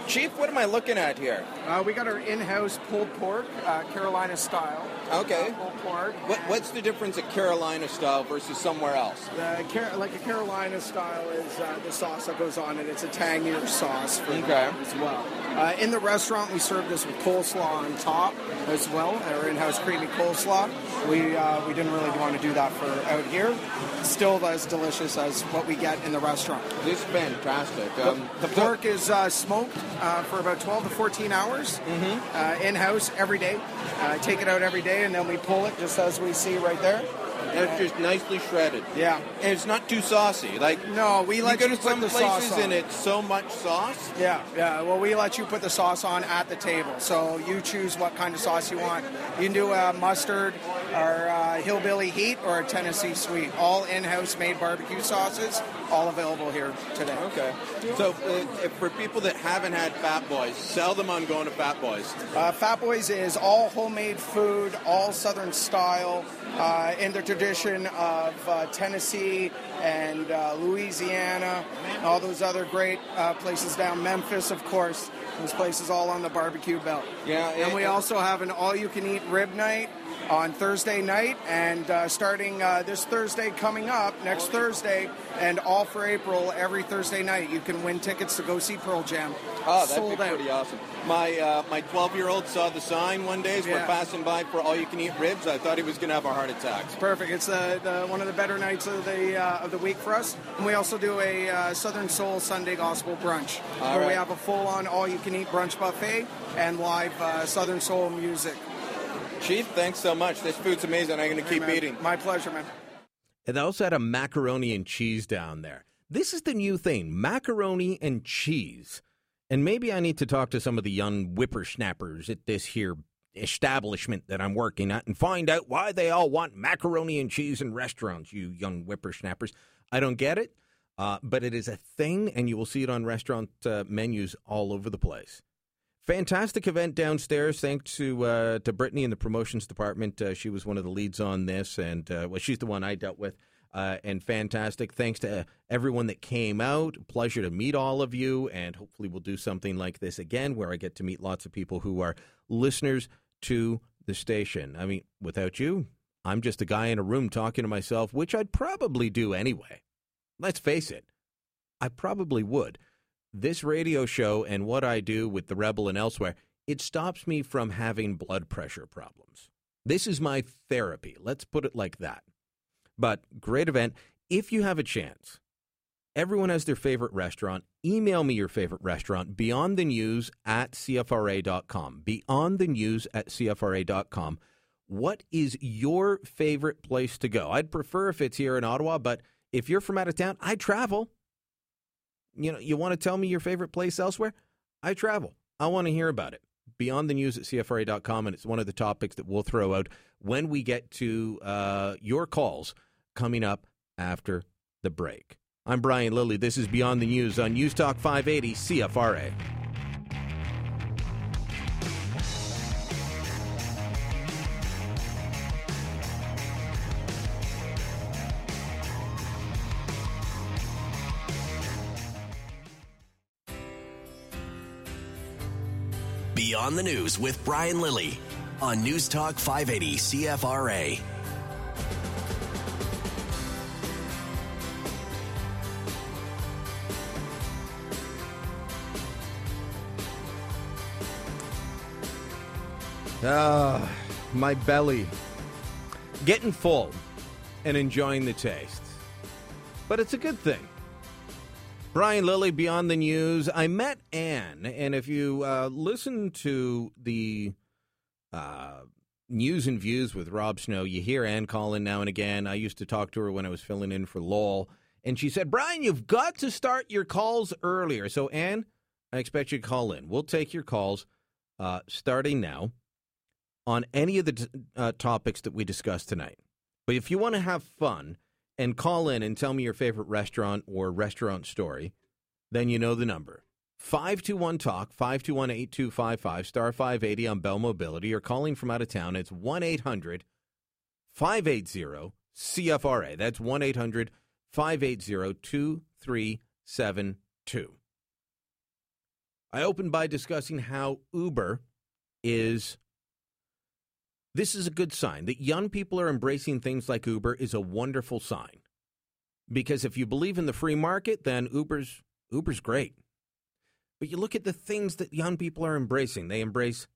Chief, what am I looking at here? Uh, we got our in-house pulled pork, uh, Carolina style. Okay. Uh, pulled pork. What, what's the difference at Carolina style versus somewhere else? The Car- like a Carolina style is uh, the sauce that goes on it. It's a tangier sauce for okay. that as well. Uh, in the restaurant, we serve this with coleslaw on top as well, our in-house creamy coleslaw. We uh, we didn't really want to do that for out here. Still as delicious as what we get in the restaurant. This is fantastic. Um, the pork is uh, smoked uh, for about twelve to fourteen hours mm-hmm. uh, in-house every day. Uh, take it out every day, and then we pull it just as we see right there. And it's just nicely shredded. Yeah. And it's not too saucy. Like no, we let you, you go to some places and it's so much sauce. Yeah, yeah. Well, we let you put the sauce on at the table. So you choose what kind of sauce you want. You can do a mustard or a hillbilly heat or a Tennessee sweet. All in-house made barbecue sauces, all available here today. Okay. So uh, for people that haven't had Fat Boys, sell them on going to Fat Boys. Uh, Fat Boys is all homemade food, all Southern style, uh, and they're tradition of uh, Tennessee and uh, Louisiana, and all those other great uh, places down Memphis, of course. Those places all on the barbecue belt. Yeah, it, and we it, also have an all-you-can-eat rib night on Thursday night, and uh, starting uh, this Thursday coming up, next Thursday, and all for April, every Thursday night, you can win tickets to go see Pearl Jam. Oh, that'd Sold be pretty out. awesome. My uh, my twelve-year-old saw the sign one day as yeah. we're passing by for all-you-can-eat ribs. I thought he was going to have a heart attack. It's perfect. It's uh, the, one of the better nights of the uh, of the week for us. And we also do a uh, Southern Soul Sunday Gospel brunch, all where right. we have a full-on all-you-can-eat brunch buffet and live uh, Southern Soul music. Chief, thanks so much. This food's amazing. I'm going to keep hey, eating. My pleasure, man. And they also had a macaroni and cheese down there. This is the new thing, macaroni and cheese. And maybe I need to talk to some of the young whippersnappers at this here establishment that I'm working at and find out why they all want macaroni and cheese in restaurants, you young whippersnappers. I don't get it. Uh, but it is a thing, and you will see it on restaurant uh, menus all over the place. Fantastic event downstairs. Thanks to uh, to Brittany in the promotions department. Uh, she was one of the leads on this, and uh, well, she's the one I dealt with. Uh, and fantastic. Thanks to uh, everyone that came out. Pleasure to meet all of you, and hopefully we'll do something like this again where I get to meet lots of people who are listeners to the station. I mean, without you, I'm just a guy in a room talking to myself, which I'd probably do anyway. Let's face it, I probably would. This radio show and what I do with The Rebel and elsewhere, it stops me from having blood pressure problems. This is my therapy. Let's put it like that. But great event. If you have a chance, everyone has their favorite restaurant. Email me your favorite restaurant, beyond the news at C F R A dot com. beyond the news at C F R A dot com. What is your favorite place to go? I'd prefer if it's here in Ottawa, but if you're from out of town, I travel. You know, you want to tell me your favorite place elsewhere? I travel. I want to hear about it. beyond the news at C F R A dot com, and it's one of the topics that we'll throw out when we get to uh, your calls coming up after the break. I'm Brian Lilly. This is Beyond the News on News Talk five eighty C F R A. Beyond the News with Brian Lilly on News Talk five eighty C F R A. Ah, my belly. Getting full and enjoying the taste. But it's a good thing. Brian Lilly, Beyond the News. I met Ann, and if you uh, listen to the uh, news and views with Rob Snow, you hear Ann call in now and again. I used to talk to her when I was filling in for Lowell, and she said, Brian, you've got to start your calls earlier. So, Ann, I expect you to call in. We'll take your calls uh, starting now on any of the t- uh, topics that we discussed tonight. But if you want to have fun and call in and tell me your favorite restaurant or restaurant story, then you know the number. five two one talk, five two one, eight two five five, star five eighty on Bell Mobility, or calling from out of town, it's one eight hundred five eight zero C F R A. That's one eight hundred five eight zero two three seven two. I opened by discussing how Uber is... This is a good sign. That young people are embracing things like Uber is a wonderful sign. Because if you believe in the free market, then Uber's Uber's great. But you look at the things that young people are embracing. They embrace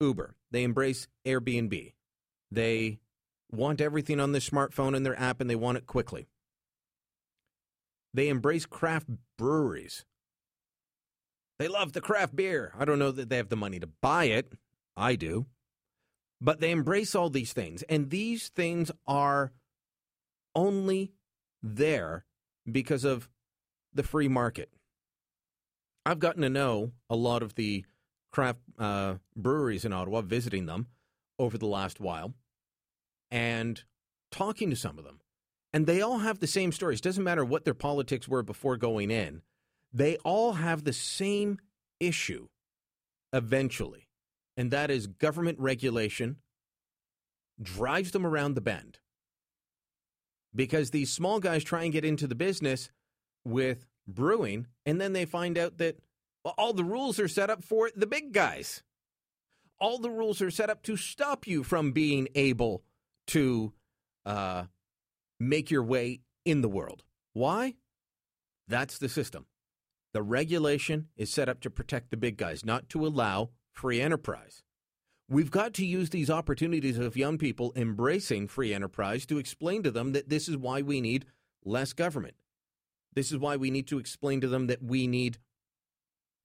Uber. They embrace Airbnb. They want everything on their smartphone and their app, and they want it quickly. They embrace craft breweries. They love the craft beer. I don't know that they have the money to buy it. I do. But they embrace all these things, and these things are only there because of the free market. I've gotten to know a lot of the craft uh, breweries in Ottawa, visiting them over the last while, and talking to some of them. And they all have the same stories. Doesn't matter what their politics were before going in. They all have the same issue eventually. And that is government regulation drives them around the bend. Because these small guys try and get into the business with brewing, and then they find out that all the rules are set up for the big guys. All the rules are set up to stop you from being able to uh, make your way in the world. Why? That's the system. The regulation is set up to protect the big guys, not to allow free enterprise. We've got to use these opportunities of young people embracing free enterprise to explain to them that this is why we need less government. This is why we need to explain to them that we need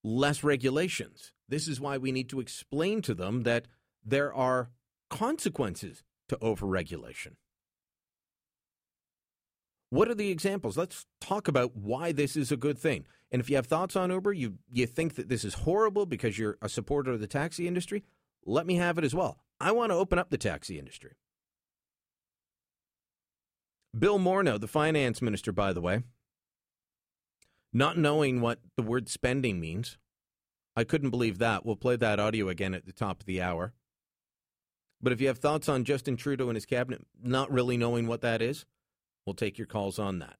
less regulations. This is why we need to explain to them that there are consequences to overregulation. What are the examples? Let's talk about why this is a good thing. And if you have thoughts on Uber, you, you think that this is horrible because you're a supporter of the taxi industry, let me have it as well. I want to open up the taxi industry. Bill Morneau, the finance minister, by the way, Not knowing what the word spending means. I couldn't believe that. We'll play that audio again at the top of the hour. But if you have thoughts on Justin Trudeau and his cabinet, not really knowing what that is, we'll take your calls on that.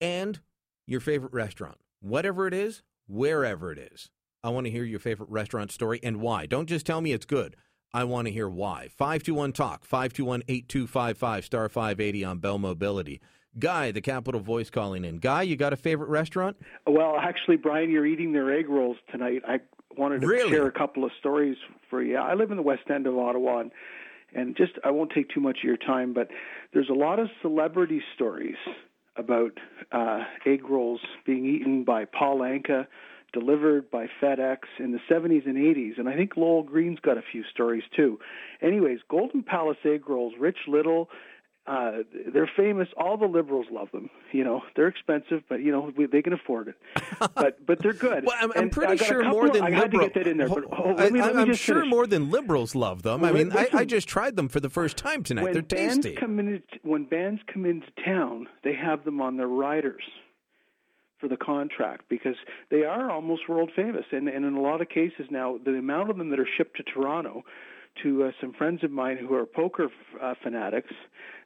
And your favorite restaurant. Whatever it is, wherever it is. I want to hear your favorite restaurant story and why. Don't just tell me it's good. I want to hear why. five two one TALK, five two one, eight two five five, star five eighty on Bell Mobility. Guy, the Capital Voice, calling in. Guy, you got a favorite restaurant? Well, actually, Brian, you're eating their egg rolls tonight. I wanted to really? share a couple of stories for you. I live in the west end of Ottawa, and, and just I won't take too much of your time, but there's a lot of celebrity stories about uh, egg rolls being eaten by Paul Anka, delivered by FedEx in the seventies and eighties, and I think Lowell Green's got a few stories too. Anyways, Golden Palace egg rolls, Rich Little, Uh, they're famous. All the liberals love them. You know, they're expensive, but, you know, we, they can afford it. But but they're good. Well, I'm, I'm pretty sure more than I'm sure more than liberals love them. Well, I mean, listen, I, I just tried them for the first time tonight. When they're tasty. Bands come into, when bands come into town, they have them on their riders for the contract because they are almost world famous. And, and in a lot of cases now, the amount of them that are shipped to Toronto to uh, some friends of mine who are poker uh, fanatics,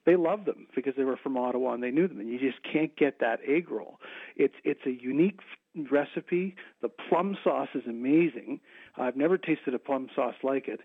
they love them because they were from Ottawa and they knew them. And you just can't get that egg roll. It's it's a unique f- recipe. The plum sauce is amazing. I've never tasted a plum sauce like it.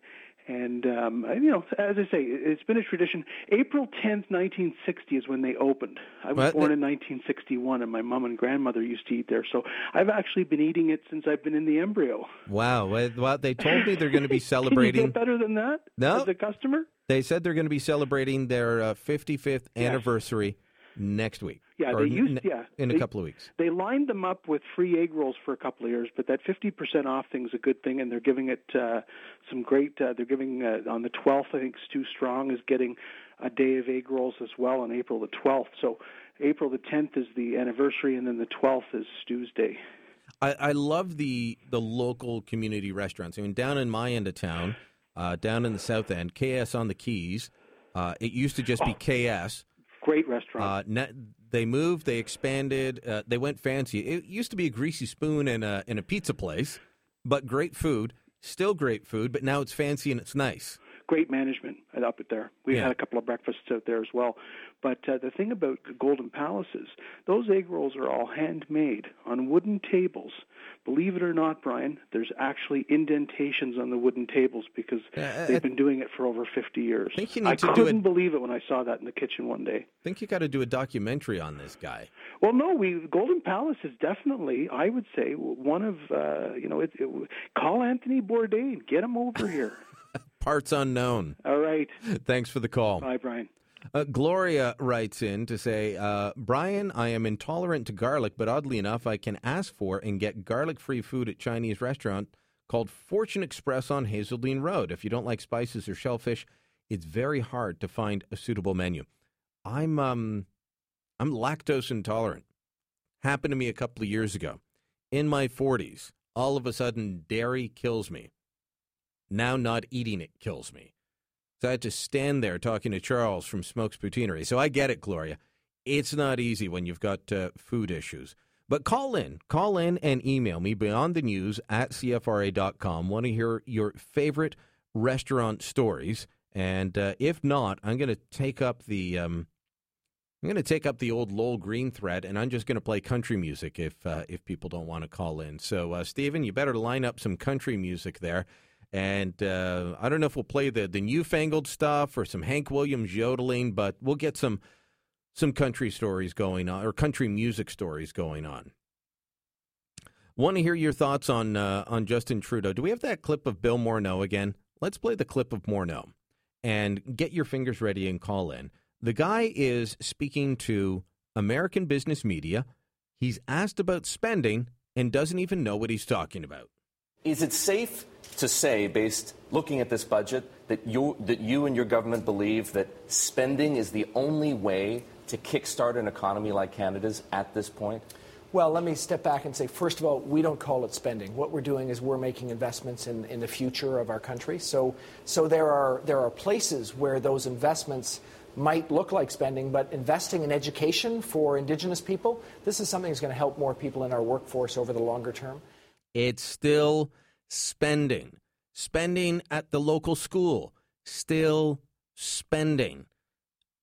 And, um, you know, as I say, it's been a tradition. April tenth, nineteen sixty is when they opened. I was what? born in nineteen sixty-one, and my mom and grandmother used to eat there. So I've actually been eating it since I've been in the embryo. Wow. Well, they told me they're going to be celebrating. Can you get better than that? No. As a customer? They said they're going to be celebrating their uh, fifty-fifth yes. anniversary next week. Yeah, they used, n- yeah. In a they, couple of weeks. They lined them up with free egg rolls for a couple of years, but that fifty percent off thing is a good thing, and they're giving it uh, some great, uh, they're giving, uh, on the twelfth, I think Stu Strong is getting a day of egg rolls as well on April the twelfth. So April the tenth is the anniversary, and then the twelfth is Stu's Day. I, I love the, the local community restaurants. I mean, down in my end of town, uh, down in the south end, K S on the Keys, uh, it used to just be oh. K S. Great restaurant. Uh, ne- they moved. They expanded. Uh, they went fancy. It used to be a greasy spoon and a and a pizza place, but great food. Still great food, but now it's fancy and it's nice. Great management up at there. We yeah. had a couple of breakfasts out there as well. But uh, the thing about Golden Palace is those egg rolls are all handmade on wooden tables. Believe it or not, Brian, there's actually indentations on the wooden tables because uh, they've I, been doing it for over fifty years. I, think you need I to couldn't do a, believe it when I saw that in the kitchen one day. I think you got to do a documentary on this guy. Well, no, we Golden Palace is definitely, I would say, one of, uh, you know, it, it, call Anthony Bourdain. Get him over here. Parts unknown. All right. Thanks for the call. Bye, Brian. Uh, Gloria writes in to say, uh, Brian, I am intolerant to garlic, but oddly enough, I can ask for and get garlic-free food at Chinese restaurant called Fortune Express on Hazeldine Road. If you don't like spices or shellfish, it's very hard to find a suitable menu. I'm um, I'm lactose intolerant. Happened to me a couple of years ago. In my forties, all of a sudden, dairy kills me. Now not eating it kills me. So I had to stand there talking to Charles from Smokes Poutineery. So I get it, Gloria. It's not easy when you've got uh, food issues. But call in. Call in and email me, beyondthenews at C F R A dot com. Want to hear your favorite restaurant stories. And uh, if not, I'm going to take up the um, I'm going to take up the old Lowell Green thread, and I'm just going to play country music if, uh, if people don't want to call in. So, uh, Stephen, you better line up some country music there. And uh, I don't know if we'll play the, the newfangled stuff or some Hank Williams yodeling, but we'll get some some country stories going on or country music stories going on. Want to hear your thoughts on uh, on Justin Trudeau. Do we have that clip of Bill Morneau again? Let's play the clip of Morneau and get your fingers ready and call in. The guy is speaking to American business media. He's asked about spending and doesn't even know what he's talking about. Is it safe to say, based looking at this budget, that you that you and your government believe that spending is the only way to kickstart an economy like Canada's at this point? Well, let me step back and say, first of all, we don't call it spending. What we're doing is we're making investments in, in the future of our country. So so there are there are places where those investments might look like spending, but investing in education for Indigenous people, this is something that's going to help more people in our workforce over the longer term. It's still spending. Spending at the local school, still spending.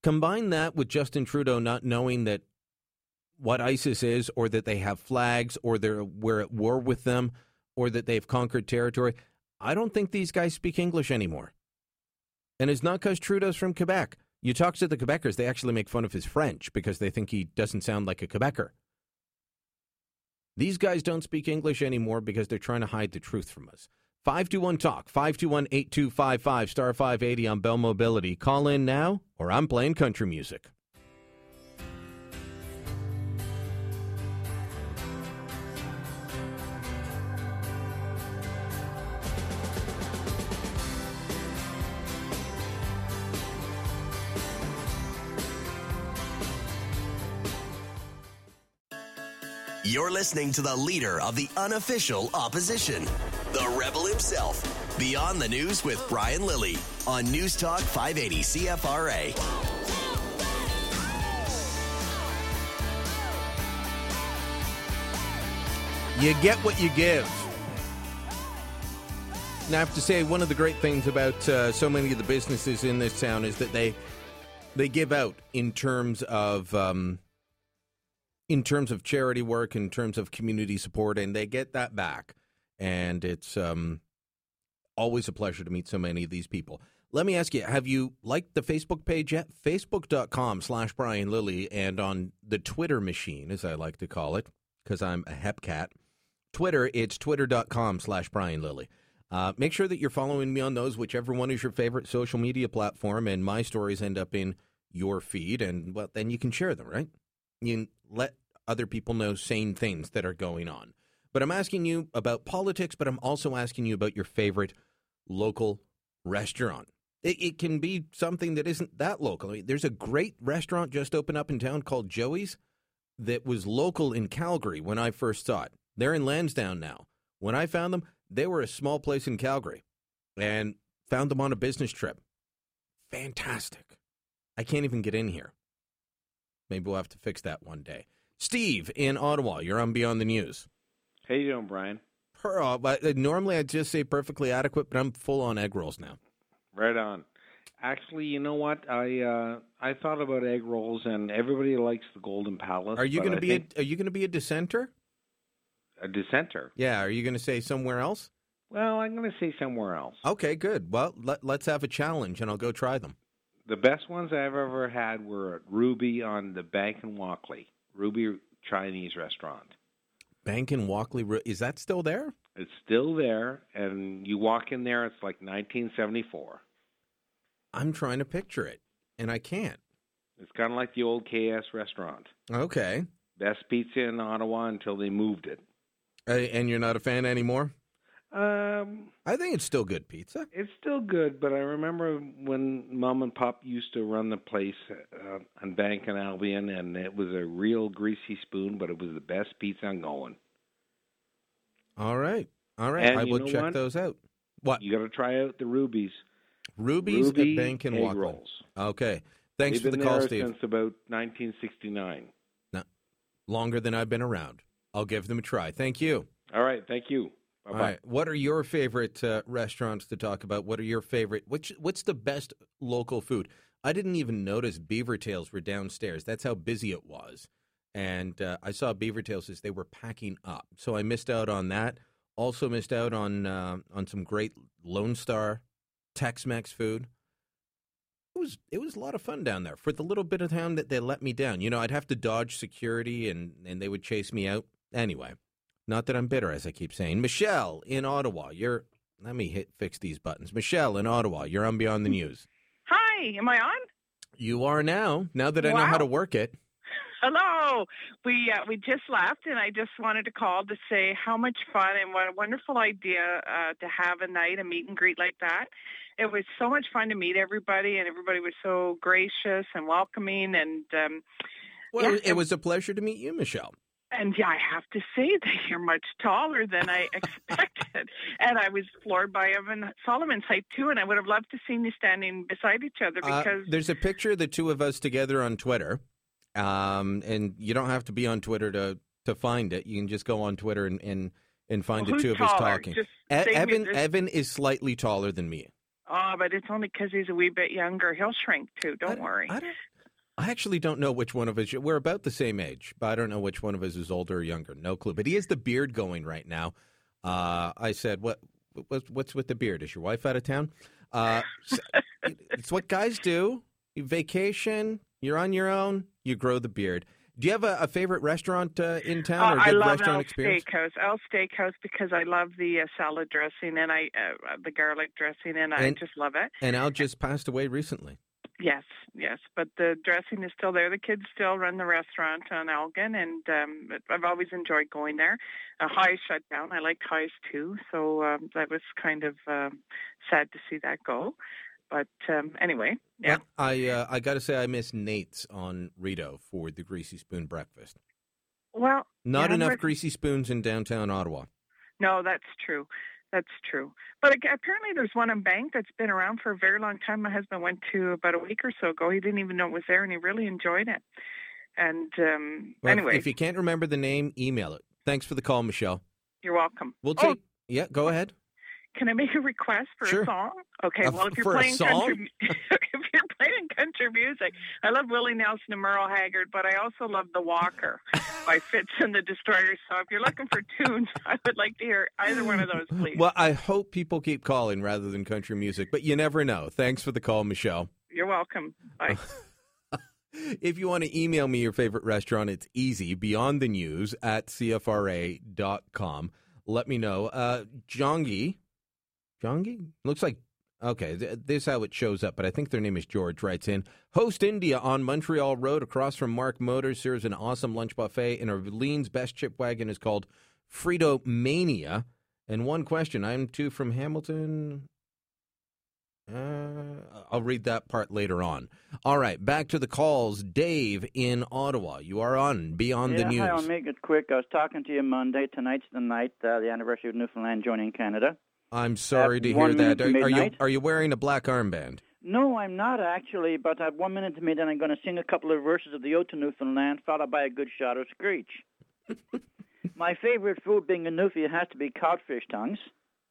Combine that with Justin Trudeau not knowing that what ISIS is, or that they have flags, or they're we're at war with them, or that they've conquered territory. I don't think these guys speak English anymore. And it's not because Trudeau's from Quebec. You talk to the Quebecers, they actually make fun of his French because they think he doesn't sound like a Quebecer. These guys don't speak English anymore because they're trying to hide the truth from us. five two one TALK, five two one eight two five five, star five eighty on Bell Mobility. Call in now, or I'm playing country music. You're listening to the leader of the unofficial opposition, the rebel himself, Beyond the News with Brian Lilly on News Talk five eighty C F R A. You get what you give. And I have to say, one of the great things about uh, so many of the businesses in this town is that they they give out in terms of... Um, in terms of charity work, in terms of community support, and they get that back. And it's um, always a pleasure to meet so many of these people. Let me ask you, have you liked the Facebook page yet? Facebook.com slash Brian Lilly, and on the Twitter machine, as I like to call it, because I'm a hepcat, Twitter, it's twitter.com slash Brian Lilly. Uh, make sure that you're following me on those, whichever one is your favorite social media platform, and my stories end up in your feed, and well, then you can share them, right? You let other people know sane things that are going on. But I'm asking you about politics, but I'm also asking you about your favorite local restaurant. It, it can be something that isn't that local. I mean, there's a great restaurant just opened up in town called Joey's that was local in Calgary when I first saw it. They're in Lansdowne now. When I found them, they were a small place in Calgary and found them on a business trip. Fantastic. I can't even get in here. Maybe we'll have to fix that one day. Steve in Ottawa, you're on Beyond the News. How you doing, Brian? Per, uh, normally I'd just say perfectly adequate, but I'm full on egg rolls now. Right on. Actually, you know what? I uh, I thought about egg rolls, and everybody likes the Golden Palace. Are you going to be think... a, Are you going to be a dissenter? A dissenter? Yeah. Are you going to say somewhere else? Well, I'm going to say somewhere else. Okay, good. Well, let, let's have a challenge, and I'll go try them. The best ones I've ever had were at Ruby on the Bank and Walkley, Ruby Chinese restaurant. Bank and Walkley, is that still there? It's still there, and you walk in there, it's like nineteen seventy-four. I'm trying to picture it, and I can't. It's kind of like the old K S restaurant. Okay. Best pizza in Ottawa until they moved it. Uh, and you're not a fan anymore? Um, I think it's still good pizza. It's still good, but I remember when Mom and Pop used to run the place uh, on Bank and Albion, and it was a real greasy spoon, but it was the best pizza I'm going. All right. All right. And I will check what? those out. What? You got to try out the Rubies. Rubies Ruby at Bank and Walkley. Rolls. Okay. Thanks They've for the call, Steve. Since about nineteen sixty-nine. No, longer than I've been around. I'll give them a try. Thank you. All right. Thank you. All right. What are your favorite uh, restaurants to talk about? What are your favorite? Which What's the best local food? I didn't even notice Beaver Tails were downstairs. That's how busy it was. And uh, I saw Beaver Tails as they were packing up. So I missed out on that. Also missed out on uh, on some great Lone Star Tex-Mex food. It was it was a lot of fun down there for the little bit of time that they let me down. You know, I'd have to dodge security and, and they would chase me out. Anyway. Not that I'm bitter, as I keep saying. Michelle in Ottawa, you're... Let me hit fix these buttons. Michelle in Ottawa, you're on Beyond the News. Hi, am I on? You are now, now that I wow. know how to work it. Hello. We uh, we just left, and I just wanted to call to say how much fun and what a wonderful idea uh, to have a night, a meet and greet like that. It was so much fun to meet everybody, and everybody was so gracious and welcoming. And um, Well, yeah, it, it was a pleasure to meet you, Michelle. And yeah, I have to say that you're much taller than I expected. said. And I was floored by Evan Solomon's height, too, and I would have loved to see you standing beside each other because... Uh, there's a picture of the two of us together on Twitter, um, and you don't have to be on Twitter to, to find it. You can just go on Twitter and, and, and find well, the two of us talking. E- Evan, Evan is slightly taller than me. Oh, but it's only because he's a wee bit younger. He'll shrink, too. Don't I, worry. I, don't, I actually don't know which one of us. We're about the same age, but I don't know which one of us is older or younger. No clue. But he has the beard going right now. Uh, I said, "What? What what's with the beard? Is your wife out of town?" Uh, so it's what guys do. You vacation. You're on your own. You grow the beard. Do you have a, a favorite restaurant uh, in town or a good uh, restaurant experience? I love Al's Steakhouse. Al's Steakhouse because I love the uh, salad dressing and I uh, the garlic dressing and, and I just love it. And Al just passed away recently. Yes, yes, but the dressing is still there. The kids still run the restaurant on Elgin, and um, I've always enjoyed going there. Uh, High shut down. I liked High's too, so um, that was kind of uh, sad to see that go. But um, anyway, yeah. Well, I uh, I got to say I miss Nate's on Rideau for the Greasy Spoon breakfast. Well, not yeah, enough but... Greasy Spoons in downtown Ottawa. No, that's true. That's true. But apparently there's one in Bank that's been around for a very long time. My husband went to about a week or so ago. He didn't even know it was there, and he really enjoyed it. And um, well, anyway. If you can't remember the name, email it. Thanks for the call, Michelle. You're welcome. We'll take. Oh. Yeah, go ahead. Can I make a request for sure. a song? Okay, uh, well, if you're playing country, if you're playing country music, I love Willie Nelson and Merle Haggard, but I also love The Walker by Fitz and the Destroyers. So if you're looking for tunes, I would like to hear either one of those, please. Well, I hope people keep calling rather than country music, but you never know. Thanks for the call, Michelle. You're welcome. Bye. If you want to email me your favorite restaurant, it's easy, beyondthenews at C F R A dot com. Let me know. Uh, Jongi. Jongi? Looks like, okay, th- this is how it shows up, but I think their name is George, writes in. Host India on Montreal Road across from Mark Motors serves an awesome lunch buffet, and Orleans' best chip wagon is called Frito Mania. And one question, I'm two from Hamilton. Uh, I'll read that part later on. All right, back to the calls. Dave in Ottawa, you are on Beyond yeah, the News. Hi, I'll make it quick. I was talking to you Monday. Tonight's the night, uh, the anniversary of Newfoundland joining Canada. I'm sorry at to hear that. To are, are you are you wearing a black armband? No, I'm not actually, but I have one minute to midnight. I'm going to sing a couple of verses of the Ode to Newfoundland, followed by a good shot of Screech. My favorite food being a Newfie has to be codfish tongues.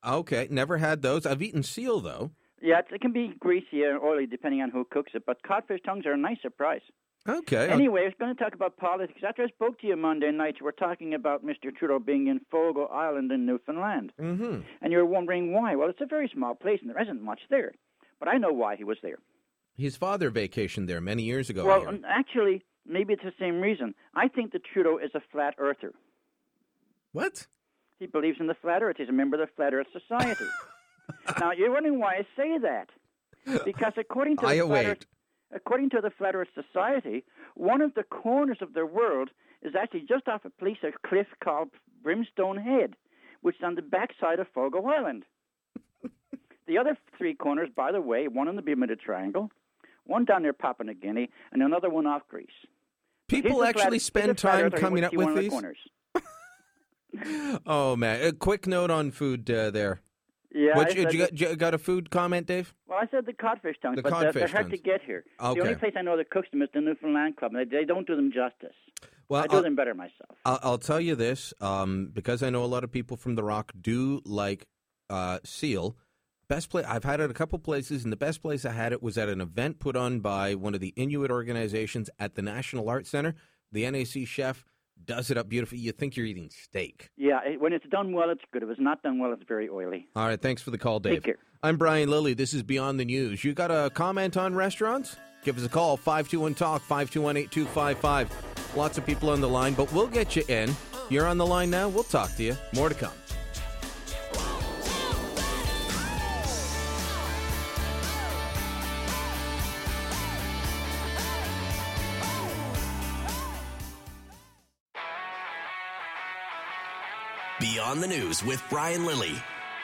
Okay, never had those. I've eaten seal, though. Yeah, it can be greasy or oily, depending on who cooks it, but codfish tongues are a nice surprise. Okay. Anyway, I was going to talk about politics. After I spoke to you Monday night, you were talking about Mister Trudeau being in Fogo Island in Newfoundland. Mm-hmm. And you were wondering why. Well, it's a very small place, and there isn't much there. But I know why he was there. His father vacationed there many years ago. Well, here. Actually, maybe it's the same reason. I think that Trudeau is a flat earther. What? He believes in the flat earth. He's a member of the Flat Earth Society. Now, you're wondering why I say that. Because according to I the await. Flat Earth... According to the Flat Earth Society, one of the corners of the world is actually just off a place of cliff called Brimstone Head, which is on the backside of Fogo Island. The other three corners, by the way, one in the Bermuda Triangle, one down near Papua New Guinea, and another one off Greece. People actually flat, spend time coming up with these? The oh, man. A quick note on food uh, there. Yeah, Which, you, got, you got a food comment, Dave? Well, I said the codfish tongues, the but codfish they're, they're hard tongues. to get here. Okay. The only place I know that cooks them is the Newfoundland Club, and they, they don't do them justice. Well, I do I'll, them better myself. I'll, I'll tell you this, um, because I know a lot of people from The Rock do like uh, seal. Best place I've had it a couple places, and the best place I had it was at an event put on by one of the Inuit organizations at the National Arts Center. The N A C chef does it up beautifully. You think you're eating steak. Yeah, when it's done well, it's good. If it's not done well, it's very oily. All right, thanks for the call, Dave. Take care. I'm Brian Lilly. This is Beyond the News. You got a comment on restaurants? Give us a call, five two one TALK, five two one, eight two five five. Lots of people on the line, but we'll get you in. You're on the line now. We'll talk to you. More to come. On the News with Brian Lilly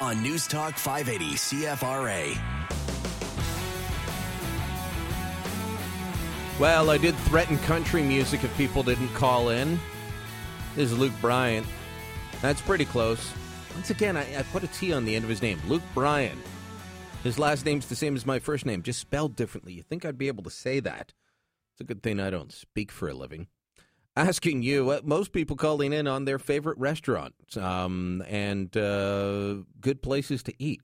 on News Talk five eighty C F R A. Well, I did threaten country music if people didn't call in. This is Luke Bryant. That's pretty close. Once again, I, I put a T on the end of his name, Luke Bryan. His last name's the same as my first name, just spelled differently. You think I'd be able to say that? It's a good thing I don't speak for a living. Asking you, what most people calling in on their favorite restaurants um, and uh, good places to eat.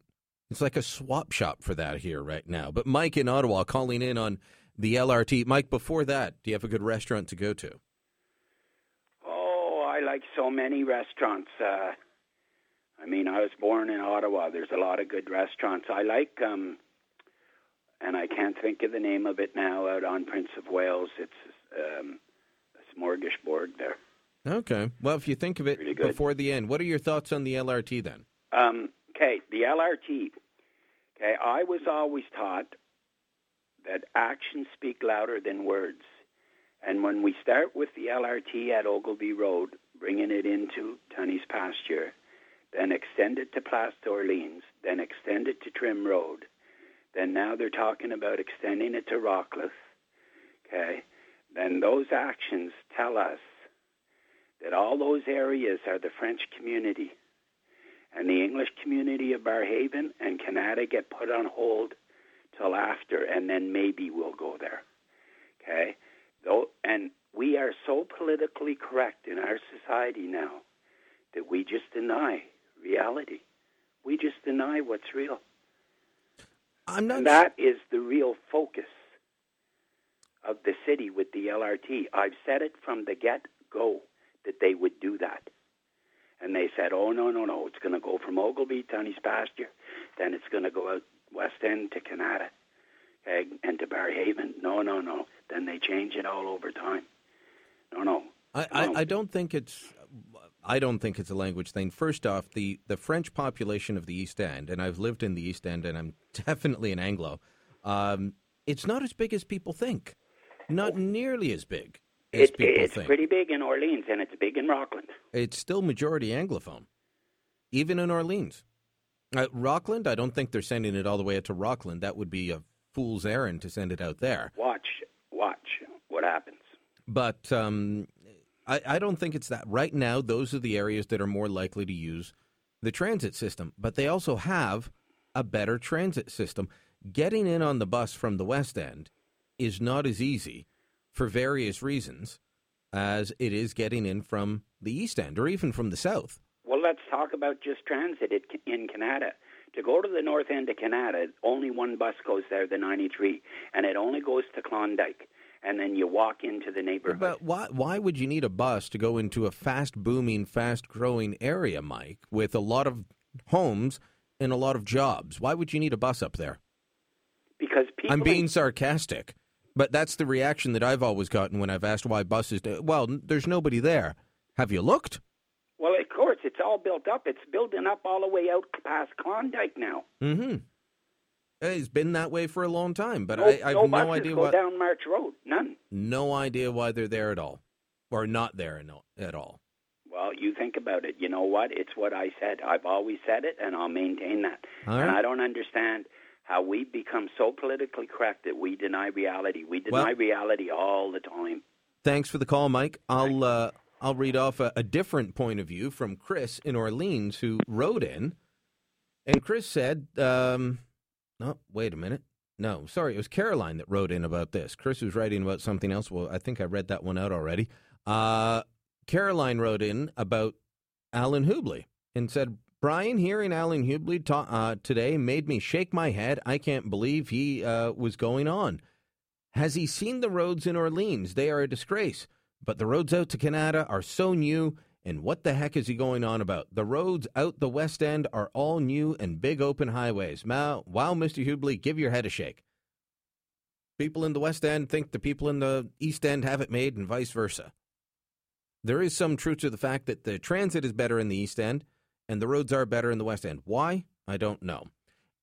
It's like a swap shop for that here right now. But Mike in Ottawa calling in on the L R T. Mike, before that, do you have a good restaurant to go to? Oh, I like so many restaurants. Uh, I mean, I was born in Ottawa. There's a lot of good restaurants. I like, um, and I can't think of the name of it now, out on Prince of Wales. It's um, a smorgasbord there. Okay. Well, if you think of it before the end, what are your thoughts on the L R T then? Um Okay, the L R T. Okay, I was always taught that actions speak louder than words. And when we start with the L R T at Ogilvie Road, bringing it into Tunney's Pasture, then extend it to Place d'Orleans, then extend it to Trim Road, then now they're talking about extending it to Rockcliffe, okay, then those actions tell us that all those areas are the French community. And the English community of Barrhaven and Kanata get put on hold till after, and then maybe we'll go there. Okay? And we are so politically correct in our society now that we just deny reality. We just deny what's real. I'm not and that is the real focus of the city with the L R T. I've said it from the get-go that they would do that. And they said, oh, no, no, no, it's going to go from Ogilvie, Tunney's Pasture, then it's going to go out west end to Kanata, okay, and to Barrhaven. No, no, no. Then they change it all over time. No, no. I, I, I don't think it's I don't think it's a language thing. First off, the, the French population of the East End, and I've lived in the East End, and I'm definitely an Anglo, um, it's not as big as people think. Not oh. nearly as big. It, it's think. pretty big in Orleans, and it's big in Rockland. It's still majority Anglophone, even in Orleans. Uh, Rockland, I don't think they're sending it all the way out to Rockland. That would be a fool's errand to send it out there. Watch, watch what happens. But um, I, I don't think it's that. Right now, those are the areas that are more likely to use the transit system. But they also have a better transit system. Getting in on the bus from the West End is not as easy for various reasons, as it is getting in from the East End or even from the South. Well, let's talk about just transit in Kanata. To go to the North End of Kanata, only one bus goes there, the ninety-three, and it only goes to Klondike, and then you walk into the neighborhood. But why, why would you need a bus to go into a fast-booming, fast-growing area, Mike, with a lot of homes and a lot of jobs? Why would you need a bus up there? Because people... I'm being in- sarcastic. But that's the reaction that I've always gotten when I've asked why buses do. Well, there's nobody there. Have you looked? Well, of course, it's all built up. It's building up all the way out past Klondike now. Mm-hmm. It's been that way for a long time, but no, I, I have no, no idea why. No buses go down March Road. None. No idea why they're there at all, or not there at all. Well, you think about it. You know what? It's what I said. I've always said it, and I'll maintain that. All right. And I don't understand how we've become so politically correct that we deny reality. We deny well, reality all the time. Thanks for the call, Mike. I'll uh, I'll read off a, a different point of view from Chris in Orleans, who wrote in. And Chris said, um, oh, wait a minute. No, sorry, it was Caroline that wrote in about this. Chris was writing about something else. Well, I think I read that one out already. Uh, Caroline wrote in about Alan Hubley and said, Brian, hearing Alan Hubley ta- uh, today made me shake my head. I can't believe he uh, was going on. Has he seen the roads in Orleans? They are a disgrace. But the roads out to Kanata are so new, and what the heck is he going on about? The roads out the West End are all new and big open highways. Wow, wow, Mister Hubley, give your head a shake. People in the West End think the people in the East End have it made and vice versa. There is some truth to the fact that the transit is better in the East End, and the roads are better in the West End. Why? I don't know.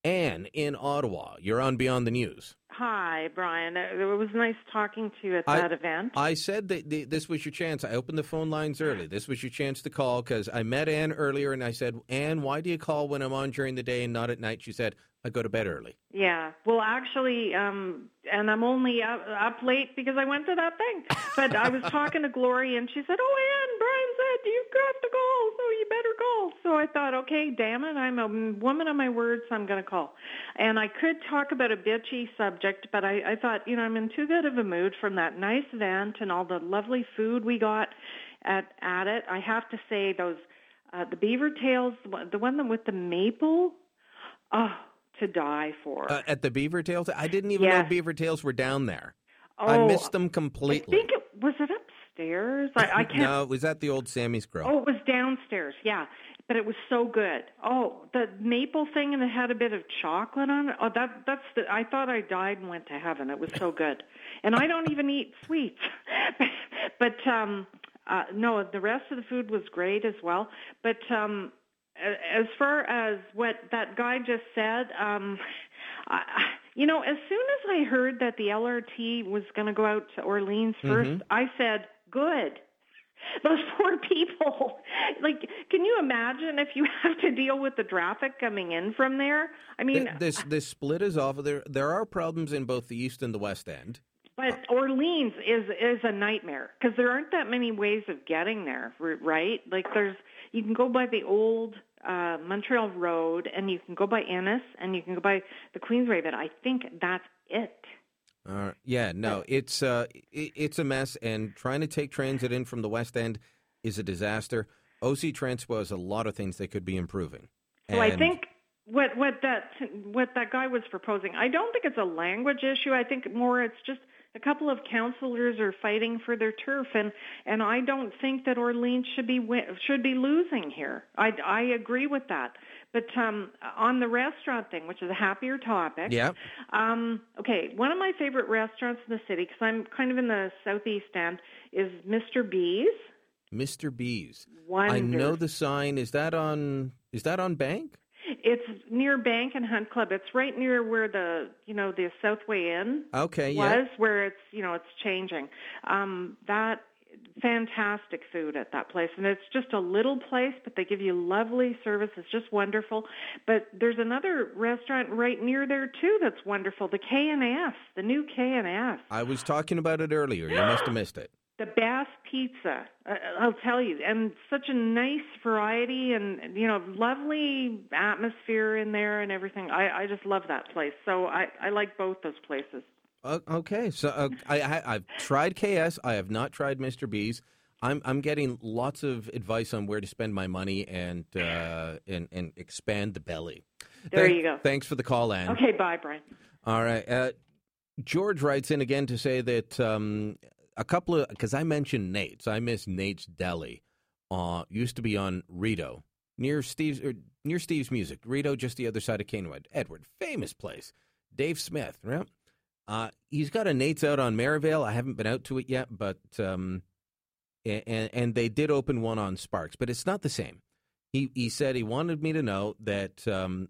Anne in Ottawa, you're on Beyond the News. Hi, Brian. It was nice talking to you at I, that event. I said that the, this was your chance. I opened the phone lines early. This was your chance to call because I met Anne earlier, and I said, Anne, why do you call when I'm on during the day and not at night? She said, I go to bed early. Yeah. Well, actually, um, and I'm only up, up late because I went to that thing. But I was talking to Glory, and she said, oh, Anne, Brian's there. it, you've got the goal, so you better call. So I thought, okay, damn it, I'm a woman of my word, so I'm going to call. And I could talk about a bitchy subject, but I, I thought, you know, I'm in too good of a mood from that nice event and all the lovely food we got at, at it. I have to say those, uh, the beaver tails, the one with the maple, oh, to die for. Uh, at the beaver tails? I didn't even yes. know beaver tails were down there. Oh, I missed them completely. I think it, was it up? Downstairs? I, I can't. No, it was at the old Sammy's Grill. Oh, it was downstairs, yeah. But it was so good. Oh, the maple thing, and it had a bit of chocolate on it. Oh, that that's the, I thought I died and went to heaven. It was so good. And I don't even eat sweets. But, um, uh, no, the rest of the food was great as well. But um, as far as what that guy just said, um, I, you know, as soon as I heard that the L R T was going to go out to Orleans first, mm-hmm. I said, good. Those poor people. Like, can you imagine if you have to deal with the traffic coming in from there? I mean, this this split is awful. There there are problems in both the east and the west end. But Orleans is is a nightmare because there aren't that many ways of getting there, right? Like, there's you can go by the old uh, Montreal Road, and you can go by Ennis, and you can go by the Queensway. But I think that's it. Uh, yeah, no, it's uh, it, it's a mess, and trying to take transit in from the West End is a disaster. O C Transpo has a lot of things that could be improving. And... So I think what what that what that guy was proposing, I don't think it's a language issue. I think more it's just a couple of councillors are fighting for their turf, and, and I don't think that Orleans should be should be losing here. I, I agree with that. But um, on the restaurant thing, which is a happier topic, yeah. Um, okay, one of my favorite restaurants in the city, because I'm kind of in the southeast end, is Mister B's. Mister B's. Wonderful. I know the sign. Is that on? Is that on Bank? It's near Bank and Hunt Club. It's right near where the, you know, the Southway Inn okay, was, yeah. where it's, you know, it's changing. Um, that. Fantastic food at that place, and it's just a little place, but they give you lovely service. It's just wonderful. But there's another restaurant right near there too that's wonderful, the K and F, the new K and F. I was talking about it earlier. You must have missed it. The best pizza, I'll tell you, and such a nice variety, and you know, lovely atmosphere in there and everything. I, I just love that place, so I, I like both those places. Uh, okay, so uh, I, I, I've tried K S. I have not tried Mister B's. I'm I'm getting lots of advice on where to spend my money and uh, and and expand the belly. There Th- you go. Thanks for the call, Anne. Okay, bye, Brian. All right, uh, George writes in again to say that um, a couple of because I mentioned Nate's. I miss Nate's Deli. Uh, used to be on Rito near Steve's or near Steve's Music. Rito just the other side of Kenwood. Edward, famous place. Dave Smith, right? Uh, he's got a Nate's out on Merivale. I haven't been out to it yet, but um, and and they did open one on Sparks, but it's not the same. He he said he wanted me to know that um,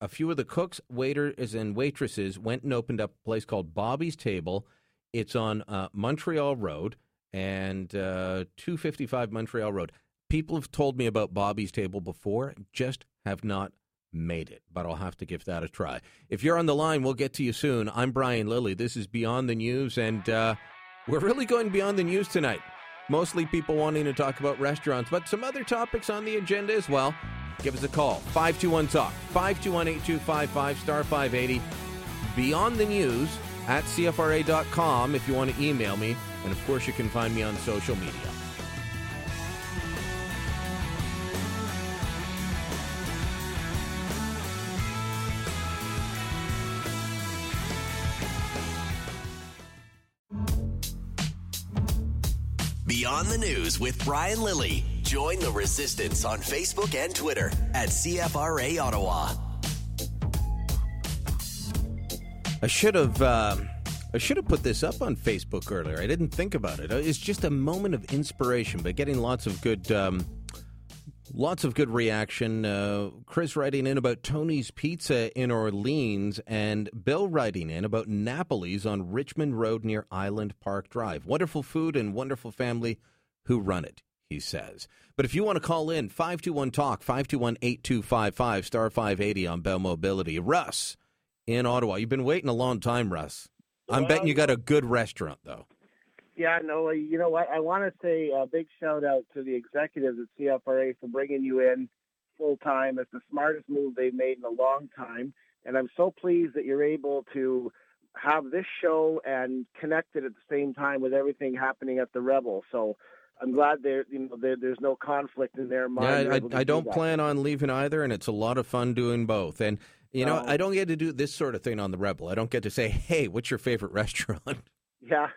a few of the cooks, waiters, and waitresses went and opened up a place called Bobby's Table. It's on uh, Montreal Road and uh, two fifty-five Montreal Road. People have told me about Bobby's Table before, just have not made it, but I'll have to give that a try. If you're on the line, we'll get to you soon. I'm Brian Lilly. This is Beyond the News, and uh, we're really going beyond the news tonight. Mostly people wanting to talk about restaurants, but some other topics on the agenda as well. Give us a call. five two one TALK, five two one, eight two five five, star five eighty. Beyond the News at C F R A dot com if you want to email me. And, of course, you can find me on social media. Beyond the News with Brian Lilly. Join the resistance on Facebook and Twitter at C F R A Ottawa. I should have uh, I should have put this up on Facebook earlier. I didn't think about it. It's just a moment of inspiration, but getting lots of good um, lots of good reaction. Uh, Chris writing in about Tony's Pizza in Orleans, and Bill writing in about Napoli's on Richmond Road near Island Park Drive. Wonderful food and wonderful family who run it, he says. But if you want to call in, five two one TALK, five two one, eight two five five, star five eighty on Bell Mobility. Russ in Ottawa. You've been waiting a long time, Russ. I'm well, betting you got a good restaurant, though. Yeah, no, you know what? I want to say a big shout out to the executives at C F R A for bringing you in full time. It's the smartest move they've made in a long time. And I'm so pleased that you're able to have this show and connect it at the same time with everything happening at the Rebel. So I'm glad there, you know, there, there's no conflict in their mind. Yeah, I, I don't do plan on leaving either, and it's a lot of fun doing both. And, you know, um, I don't get to do this sort of thing on the Rebel. I don't get to say, hey, what's your favorite restaurant? Yeah.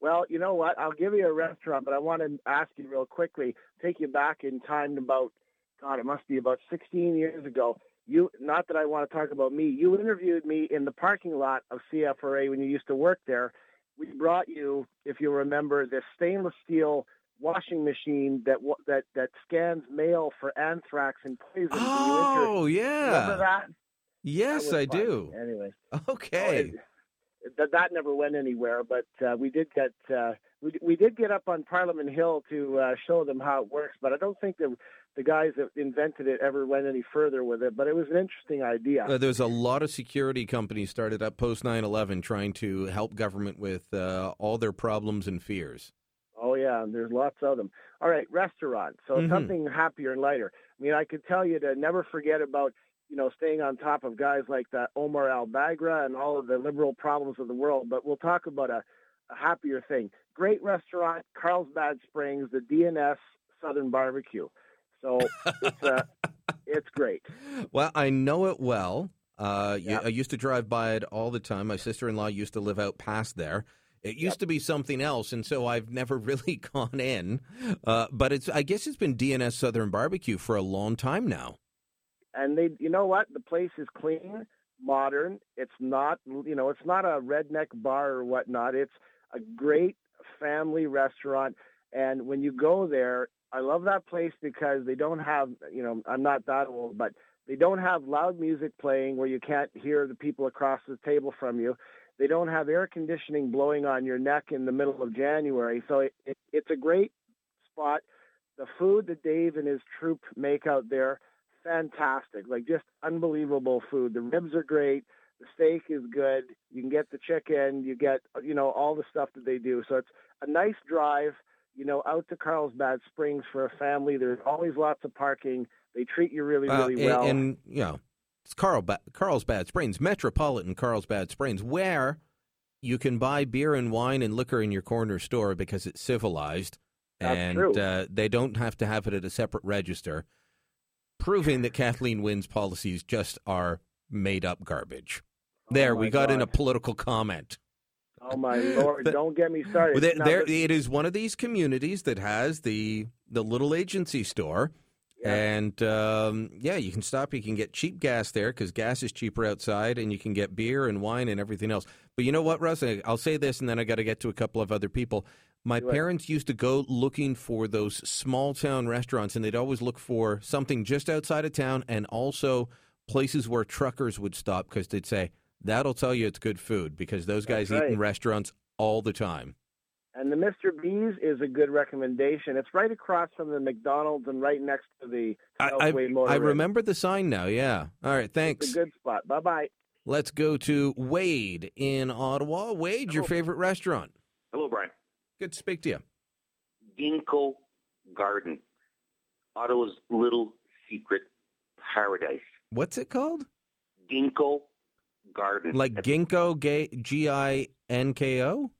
Well, you know what? I'll give you a restaurant, but I want to ask you real quickly, take you back in time about, God, it must be about sixteen years ago. You, not that I want to talk about me, you interviewed me in the parking lot of C F R A when you used to work there. We brought you, if you remember, this stainless steel washing machine that that that scans mail for anthrax and poison. Oh, yeah. Remember that? Yes, that I fun. do. Anyway. Okay. Oh, it, that, that never went anywhere, but uh, we did get uh, we, we did get up on Parliament Hill to uh, show them how it works, but I don't think the the guys that invented it ever went any further with it, but it was an interesting idea. Uh, there's a lot of security companies started up post nine eleven trying to help government with uh, all their problems and fears. Oh, yeah, there's lots of them. All right, restaurant. So mm-hmm. something happier and lighter. I mean, I could tell you to never forget about, you know, staying on top of guys like that Omar al-Bagra and all of the liberal problems of the world, but we'll talk about a, a happier thing. Great restaurant, Carlsbad Springs, the D and S Southern Barbecue. So it's, uh, it's great. Well, I know it well. Uh, yep. I used to drive by it all the time. My sister-in-law used to live out past there. It used yep. to be something else, and so I've never really gone in. Uh, but it's I guess it's been D and S Southern Barbecue for a long time now. And they, you know what? The place is clean, modern. It's not, you know, it's not a redneck bar or whatnot. It's a great family restaurant. And when you go there, I love that place because they don't have, you know, I'm not that old, but they don't have loud music playing where you can't hear the people across the table from you. They don't have air conditioning blowing on your neck in the middle of January. So it, it, it's a great spot. The food that Dave and his troupe make out there, fantastic, like just unbelievable food. The ribs are great. The steak is good. You can get the chicken. You get, you know, all the stuff that they do. So it's a nice drive, you know, out to Carlsbad Springs for a family. There's always lots of parking. They treat you really, really uh, and, well. And, you know. It's Carlsbad, Carlsbad Springs, metropolitan Carlsbad Springs, where you can buy beer and wine and liquor in your corner store because it's civilized. That's and true. Uh, they don't have to have it at a separate register, proving that Kathleen Wynne's policies just are made-up garbage. Oh there, we got God. in a political comment. Oh, my Lord, but, don't get me started. There, there, it is one of these communities that has the the little agency store. Yeah. And, um, yeah, you can stop. You can get cheap gas there because gas is cheaper outside, and you can get beer and wine and everything else. But you know what, Russ? I'll say this, and then I got to get to a couple of other people. My Do parents it. used to go looking for those small-town restaurants, and they'd always look for something just outside of town and also places where truckers would stop because they'd say, that'll tell you it's good food because those guys That's eat right. in restaurants all the time. And the Mister B's is a good recommendation. It's right across from the McDonald's and right next to the Southway Motor. I remember the sign now, yeah. All right, thanks. It's a good spot. Bye-bye. Let's go to Wade in Ottawa. Wade, Hello. your favorite restaurant. Hello, Brian. Good to speak to you. Ginkgo Garden, Ottawa's little secret paradise. What's it called? Ginkgo Garden. Like ginkgo, G I N K O?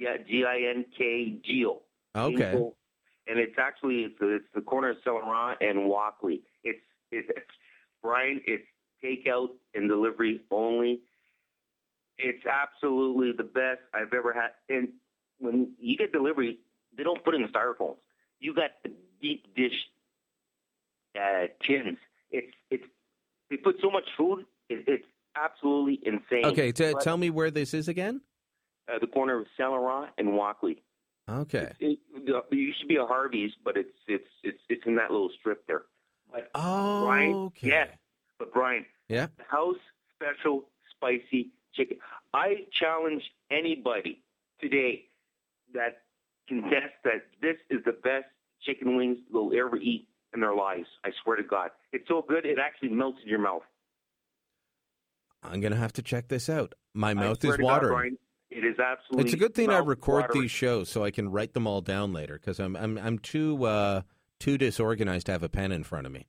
Yeah, G I N K G O. Okay. And it's actually, it's, it's the corner of Celeron and Walkley. It's, it's, Brian, it's takeout and delivery only. It's absolutely the best I've ever had. And when you get delivery, they don't put in the styrofoams. You got the deep dish uh, tins. It's, it's, they put so much food. It, it's absolutely insane. Okay, t- but, tell me where this is again. Uh, the corner of Celeron and Walkley. Okay. It, it, it used to be a Harvey's, but it's it's it's it's in that little strip there. But oh, Brian, okay. Yes, but Brian, yeah. House special spicy chicken. I challenge anybody today that contests that this is the best chicken wings they'll ever eat in their lives. I swear to God, it's so good it actually melts in your mouth. I'm gonna have to check this out. My mouth is watering. God, Brian, It is absolutely. It's a good thing I record these shows so I can write them all down later, because I'm I'm I'm too uh, too disorganized to have a pen in front of me.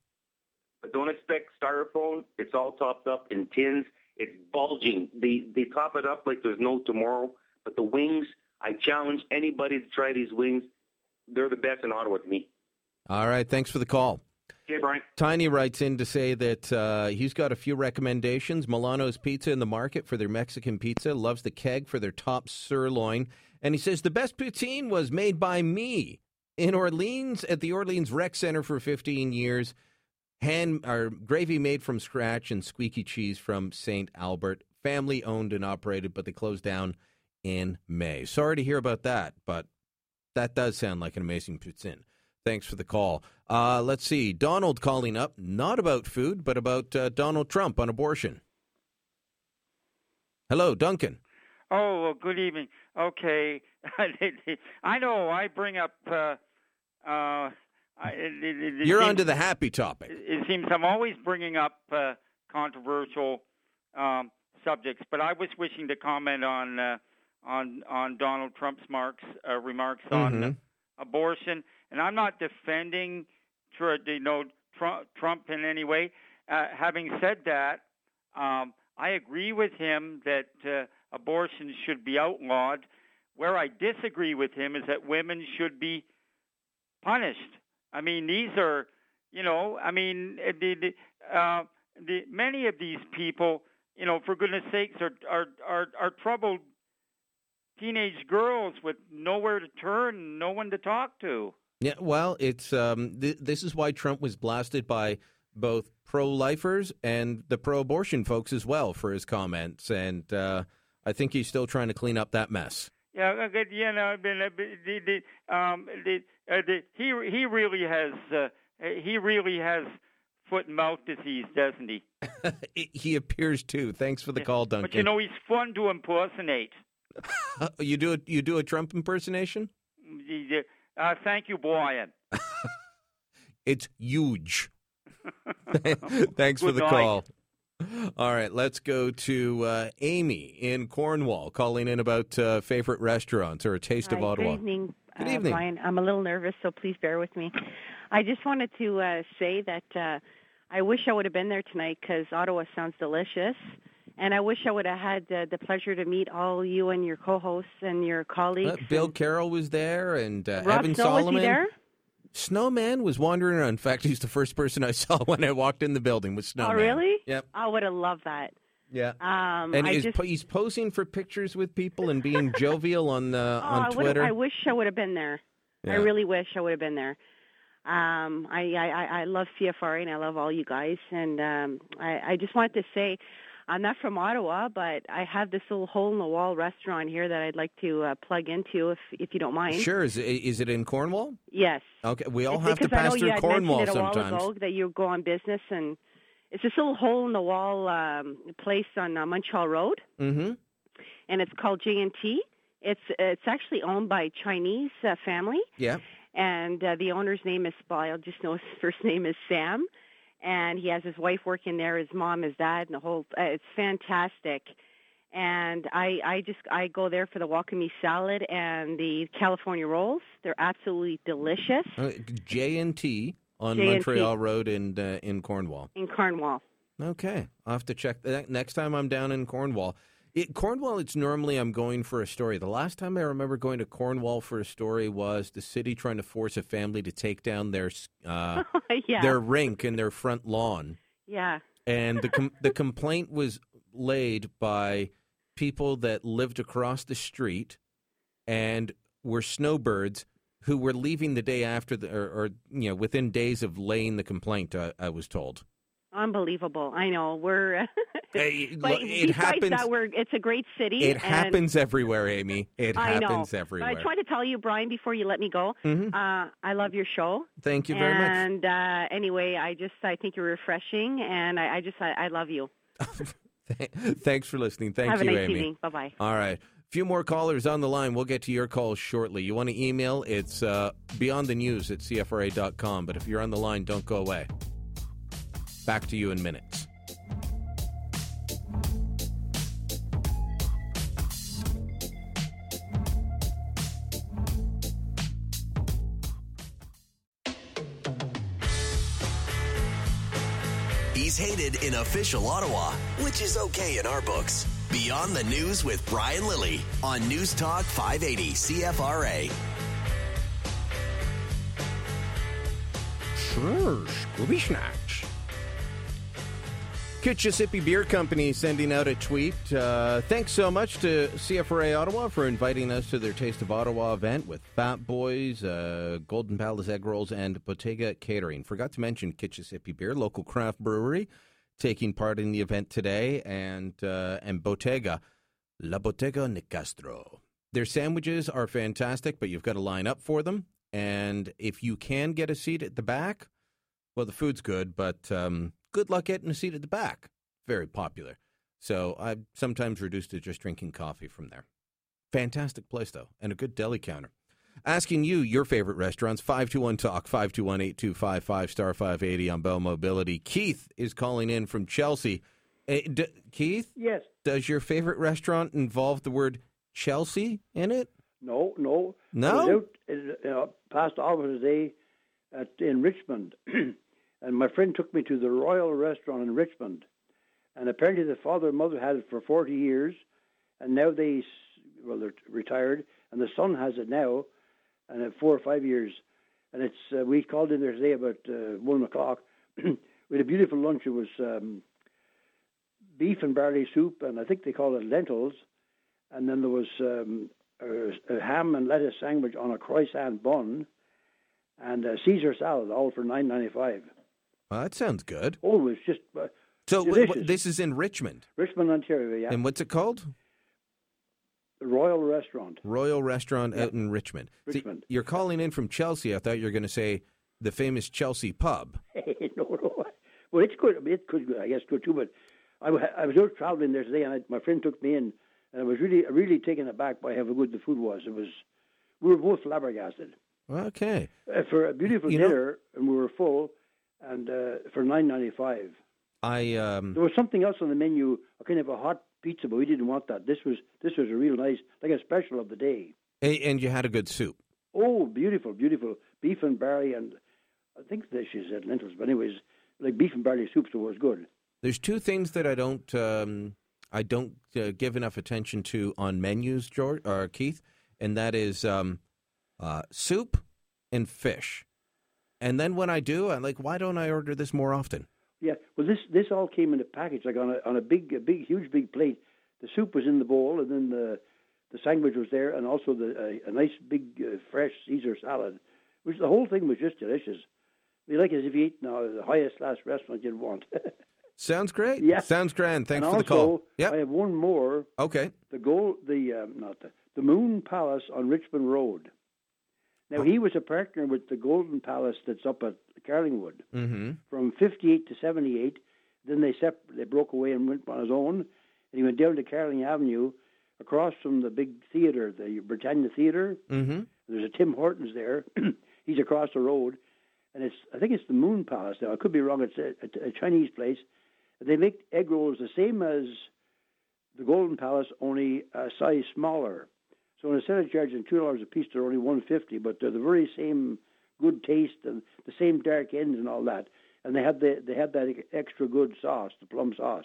But don't expect styrofoam. It's all topped up in tins. It's bulging. They they top it up like there's no tomorrow. But the wings, I challenge anybody to try these wings. They're the best in Ottawa to me. All right. Thanks for the call. Okay, Brian. Tiny writes in to say that uh, he's got a few recommendations. Milano's Pizza in the Market for their Mexican pizza. Loves the Keg for their top sirloin. And he says the best poutine was made by me in Orleans at the Orleans Rec Center for fifteen years. Hand or gravy made from scratch and squeaky cheese from Saint Albert. Family owned and operated, but they closed down in May. Sorry to hear about that, but that does sound like an amazing poutine. Thanks for the call. Uh, let's see. Donald calling up, not about food, but about uh, Donald Trump on abortion. Hello, Duncan. Oh, well, good evening. Okay. I know I bring up... Uh, uh, I, it, it, it You're seems, onto the happy topic. It seems I'm always bringing up uh, controversial um, subjects, but I was wishing to comment on uh, on on Donald Trump's marks, uh, remarks on mm-hmm. abortion, and I'm not defending you know, Trump, Trump in any way. Uh, having said that, um, I agree with him that uh, abortion should be outlawed. Where I disagree with him is that women should be punished. I mean, these are, you know, I mean, the, the, uh, the, many of these people, you know, for goodness sakes, are, are are are troubled teenage girls with nowhere to turn, no one to talk to. Yeah, well, it's um, th- this is why Trump was blasted by both pro-lifers and the pro-abortion folks as well for his comments, and uh, I think he's still trying to clean up that mess. Yeah, you know, the, the, um, the, uh, the, he he really has uh, he really has foot and mouth disease, doesn't he? He appears to. Thanks for the call, Duncan. But you know, he's fun to impersonate. you do a, you do a Trump impersonation? Uh, thank you, Brian. It's huge. Thanks for the night. Call. All right, let's go to uh, Amy in Cornwall, calling in about uh, favorite restaurants or a taste Hi, of Ottawa. Good evening, good uh, evening. Brian. I'm a little nervous, so please bear with me. I just wanted to uh, say that uh, I wish I would have been there tonight because Ottawa sounds delicious, and I wish I would have had uh, the pleasure to meet all you and your co-hosts and your colleagues. Uh, Bill and Carroll was there, and uh, Rob Evan Snow, Solomon. Was he there? Snowman was wandering around. In fact, he's the first person I saw when I walked in the building with Snowman. Oh, really? Yep. I would have loved that. Yeah. Um, and he's, just... po- he's posing for pictures with people and being jovial on uh, oh, on I Twitter. I wish I would have been there. Yeah. I really wish I would have been there. Um, I, I, I love C F R A and I love all you guys. And um, I, I just wanted to say I'm not from Ottawa, but I have this little hole-in-the-wall restaurant here that I'd like to uh, plug into, if if you don't mind. Sure. Is it, is it in Cornwall? Yes. Okay. We all it's have to pass through Cornwall sometimes. I know you had mentioned it a while ago that you go on business, and it's this little hole-in-the-wall um, place on uh, Montreal Road, mm-hmm. and it's called J and T. It's it's actually owned by a Chinese uh, family. Yeah. And uh, the owner's name is, well, I just know his first name is Sam. And he has his wife working there, his mom, his dad, and the whole, uh, it's fantastic. And I, I just, I go there for the wakame salad and the California rolls. They're absolutely delicious. Uh, J and T on J and T. Montreal Road in, uh, in Cornwall. In Cornwall. Okay. I'll have to check that next time I'm down in Cornwall. It, Cornwall, it's normally I'm going for a story. The last time I remember going to Cornwall for a story was the city trying to force a family to take down their uh, yeah. their rink and their front lawn. Yeah. And the com- the complaint was laid by people that lived across the street and were snowbirds who were leaving the day after, the, or, or you know, within days of laying the complaint. I, I was told. Unbelievable. I know. We're hey, but it besides happens, that we're it's a great city. It and, happens everywhere, Amy. It I happens know. everywhere. I tried to tell you, Brian, before you let me go. Mm-hmm. Uh, I love your show. Thank you very and, much. And uh, anyway, I just I think you're refreshing, and I, I just I, I love you. Thanks for listening. Thank Have you, a nice Amy. Evening. Bye bye. All right. A few more callers on the line. We'll get to your calls shortly. You want to email? It's uh, beyondthenews at C F R A dot com. But if you're on the line, don't go away. Back to you in minutes. he's hated in official Ottawa, which is okay in our books. Beyond the News with Brian Lillie on News Talk five eighty C F R A. Sure, Scooby Snacks. Kitchissippi Beer Company sending out a tweet. Uh, thanks so much to C F R A Ottawa for inviting us to their Taste of Ottawa event with Fat Boys, uh, Golden Palace Egg Rolls, and Bottega Catering. Forgot to mention Kitchissippi Beer, local craft brewery, taking part in the event today, and uh, and Bottega, La Bottega Nicastro. Their sandwiches are fantastic, but you've got to line up for them. And if you can get a seat at the back, well, the food's good, but... Um, good luck getting a seat at the back. Very popular. So I'm sometimes reduced to just drinking coffee from there. Fantastic place, though, and a good deli counter. Asking you your favorite restaurants, five two one TALK, five two one, eight two five five, star five eighty on Bell Mobility. Keith is calling in from Chelsea. Uh, d- Keith? Yes. Does your favorite restaurant involve the word Chelsea in it? No, no. No? I was out, uh, past hours a day at, in Richmond. And my friend took me to the Royal Restaurant in Richmond. And apparently the father and mother had it for forty years. And now they, well, they're retired. And the son has it now, and at four or five years. And it's uh, we called in there today about uh, one o'clock. We had a beautiful lunch. It was um, beef and barley soup, and I think they call it lentils. And then there was um, a, a ham and lettuce sandwich on a croissant bun, and a Caesar salad, all for nine ninety-five. Well, that sounds good. Oh, it's just uh, So w- w- this is in Richmond? Richmond, Ontario, yeah. And what's it called? The Royal Restaurant. Royal Restaurant yeah. out in Richmond. Richmond. So you're calling in from Chelsea. I thought you were going to say the famous Chelsea pub. no, no. Well, it's good. I mean, it could I guess, good too, but I, I was out traveling there today, and I, my friend took me in, and I was really really taken aback by how good the food was. It was. We were both flabbergasted. Okay. Uh, for a beautiful you dinner, know, and we were full, and uh, for nine ninety-five. I um, there was something else on the menu, a kind of a hot pizza, but we didn't want that. This was this was a real nice, like a special of the day. And you had a good soup. Oh, beautiful, beautiful beef and barley, and I think that she said lentils, but anyways, like beef and barley soup, so it was good. There's two things that I don't um, I don't uh, give enough attention to on menus, George or Keith, and that is. Um, Uh, soup and fish. And then when I do, I'm like, why don't I order this more often? Yeah, well, this this all came in a package, like on a on a big, a big, huge, big plate. The soup was in the bowl, and then the the sandwich was there, and also the uh, a nice, big, uh, fresh Caesar salad, which the whole thing was just delicious. We like it as if you eat now the highest class restaurant you'd want. Sounds great. Yeah. Sounds grand. Thanks and for also, the call. Yep. I have one more. Okay. The goal, the um, not the, the Moon Palace on Richmond Road. Now, he was a partner with the Golden Palace that's up at Carlingwood mm-hmm. from fifty-eight to seventy-eight. Then they sep- they broke away and went on his own. And he went down to Carling Avenue across from the big theater, the Britannia Theater. Mm-hmm. There's a Tim Hortons there. He's across the road. And it's I think it's the Moon Palace now. I could be wrong. It's a, a, a Chinese place. They make egg rolls the same as the Golden Palace, only a size smaller. So instead of charging two dollars a piece, they're only one dollar fifty, but they're the very same good taste and the same dark ends and all that. And they had the, they had that extra good sauce, the plum sauce.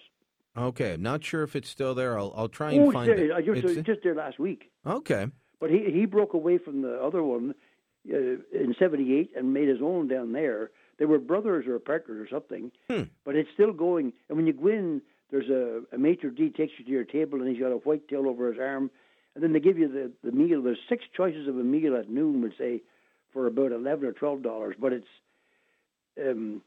Okay, I'm not sure if it's still there. I'll I'll try and oh, find there. it. I just, it's just there last week. Okay. But he, he broke away from the other one uh, in seventy-eight and made his own down there. They were brothers or partners or something, hmm. but it's still going. And when you go in, there's a, a maitre d' takes you to your table, and he's got a white tail over his arm. And then they give you the, the meal. There's six choices of a meal at noon, would say, for about eleven or twelve dollars. But it's um,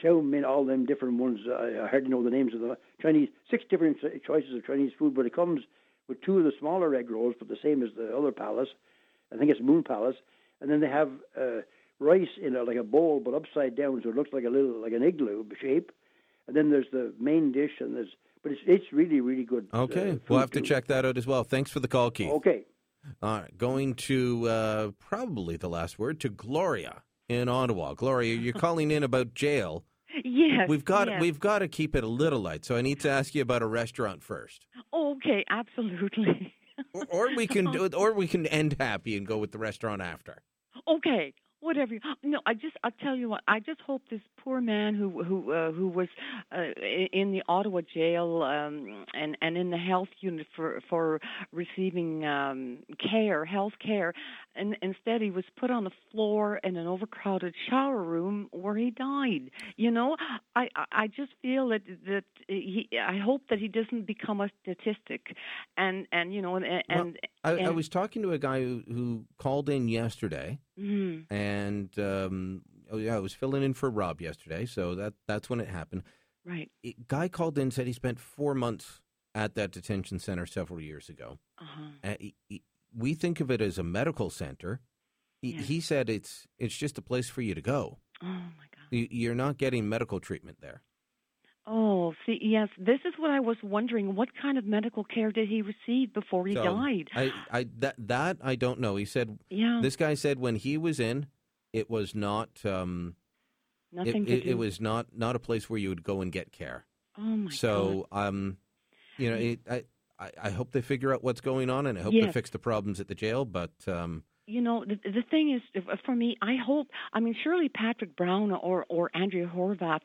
chow mein, all them different ones. I, I hardly know the names of the Chinese. Six different choices of Chinese food, but it comes with two of the smaller egg rolls, but the same as the other palace. I think it's Moon Palace. And then they have uh, rice in a, like a bowl, but upside down, so it looks like a little like an igloo shape. And then there's the main dish, and there's But it's, it's really, really good. Okay. Uh, we'll have to too. check that out as well. Thanks for the call, Keith. Okay. All right. Going to uh, probably the last word, to Gloria in Ottawa. Gloria, you're calling in about jail. Yes. We've got yes. We've got to keep it a little light, so I need to ask you about a restaurant first. Okay, absolutely. or, or we can do, or we can end happy and go with the restaurant after. Okay. Whatever. You, no, I just, I'll tell you what, I just hope this poor man who who uh, who was uh, in the Ottawa jail um, and, and in the health unit for, for receiving um, care, health care, and instead he was put on the floor in an overcrowded shower room where he died. You know, I, I just feel that, that he, I hope that he doesn't become a statistic. And, and you know, and, well, and, I, and I was talking to a guy who, who called in yesterday. Mm-hmm. And, um, oh, yeah, I was filling in for Rob yesterday, so that that's when it happened. Right. It, guy called in, said he spent four months at that detention center several years ago. Uh-huh. And he, he, we think of it as a medical center. He, yeah. he said it's it's just a place for you to go. Oh, my God. You, you're not getting medical treatment there. Oh, see, yes. This is what I was wondering. What kind of medical care did he receive before he so, died? I, I, that, that I don't know. He said, yeah. This guy said when he was in, it was not, um, nothing. It, it, it was not, not a place where you would go and get care. Oh my so, God. So, um, you know, it, I, I, I hope they figure out what's going on, and I hope yes. they fix the problems at the jail. But, um, you know, the, the thing is, for me, I hope, I mean, surely Patrick Brown or, or Andrea Horvath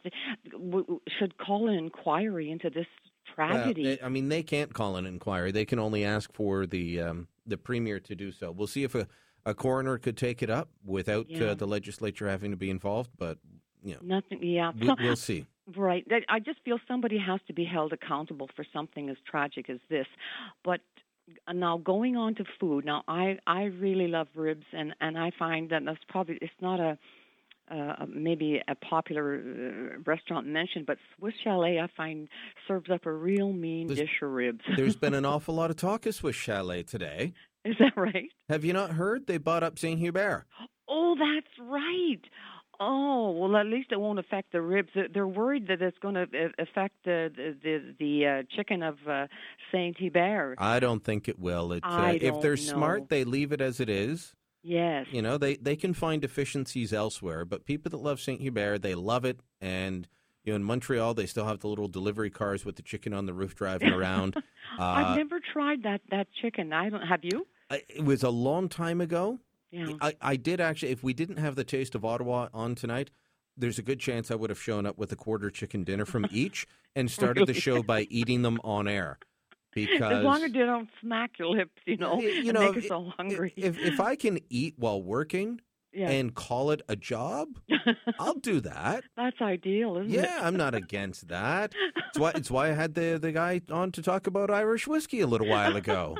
w- should call an inquiry into this tragedy. Well, they, I mean, they can't call an inquiry. They can only ask for the um, the premier to do so. We'll see if a, a coroner could take it up without yeah. uh, the legislature having to be involved, but, you know. Nothing, yeah. We, we'll see. Right. I just feel somebody has to be held accountable for something as tragic as this, but... Now, going on to food, now I, I really love ribs, and, and I find that that's probably, it's not a, uh, maybe a popular uh, restaurant mentioned, but Swiss Chalet, I find, serves up a real mean there's, dish of ribs. There's been an awful lot of talk of Swiss Chalet today. Is that right? Have you not heard? They bought up Saint Hubert. Oh, that's right. Oh, well, at least it won't affect the ribs. They're worried that it's going to affect the the, the, the uh, chicken of uh, Saint Hubert. I don't think it will. It, I uh, don't if they're know. smart, they leave it as it is. Yes. You know, they, they can find deficiencies elsewhere, but people that love Saint Hubert, they love it. And, you know, in Montreal, they still have the little delivery cars with the chicken on the roof driving around. uh, I've never tried that, that chicken. I don't. Have you? It was a long time ago. Yeah. I, I did actually, if we didn't have the Taste of Ottawa on tonight, there's a good chance I would have shown up with a quarter chicken dinner from each and started the show by eating them on air. Because as long as you don't smack your lips, you know, you and know make us all hungry. If, if I can eat while working yeah. and call it a job, I'll do that. That's ideal, isn't yeah, it? Yeah, I'm not against that. It's why, it's why I had the, the guy on to talk about Irish whiskey a little while ago.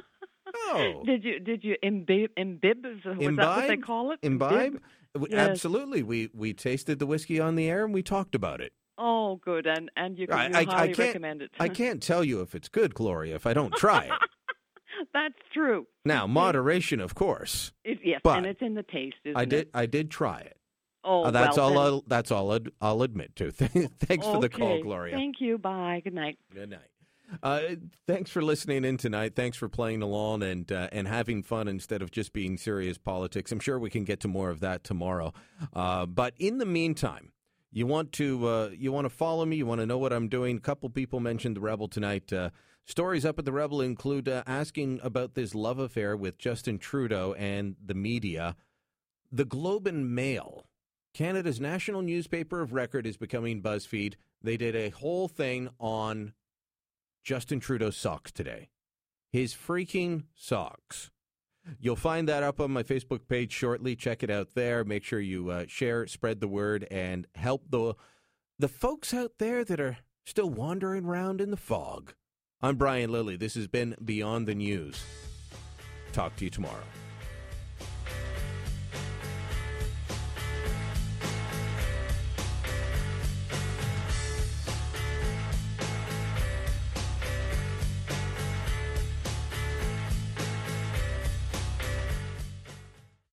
Oh. Did you did you imbi- imbib? Is that what they call it? Imbibe? imbibe? Yes. Absolutely. We we tasted the whiskey on the air and we talked about it. Oh, good. And and you can I, I, highly I recommend it. I can't tell you if it's good, Gloria, if I don't try it. That's true. Now, moderation, of course. It, yes, but and it's in the taste, isn't I did, it? I did try it. Oh, uh, that's, well, all I'll, that's all I'd, I'll admit to. Thanks okay. for the call, Gloria. Thank you. Bye. Good night. Good night. Uh, thanks for listening in tonight. Thanks for playing along and uh, and having fun instead of just being serious politics. I'm sure we can get to more of that tomorrow. Uh, but in the meantime, you want to uh, you want to follow me. You want to know what I'm doing. A couple people mentioned the Rebel tonight. Uh, stories up at the Rebel include uh, asking about this love affair with Justin Trudeau and the media. The Globe and Mail, Canada's national newspaper of record, is becoming BuzzFeed. They did a whole thing on Justin Trudeau's socks today. His freaking socks. You'll find that up on my Facebook page shortly. Check it out there. Make sure you uh, share, spread the word, and help the the folks out there that are still wandering around in the fog. I'm Brian Lilly. This has been Beyond the News. Talk to you tomorrow.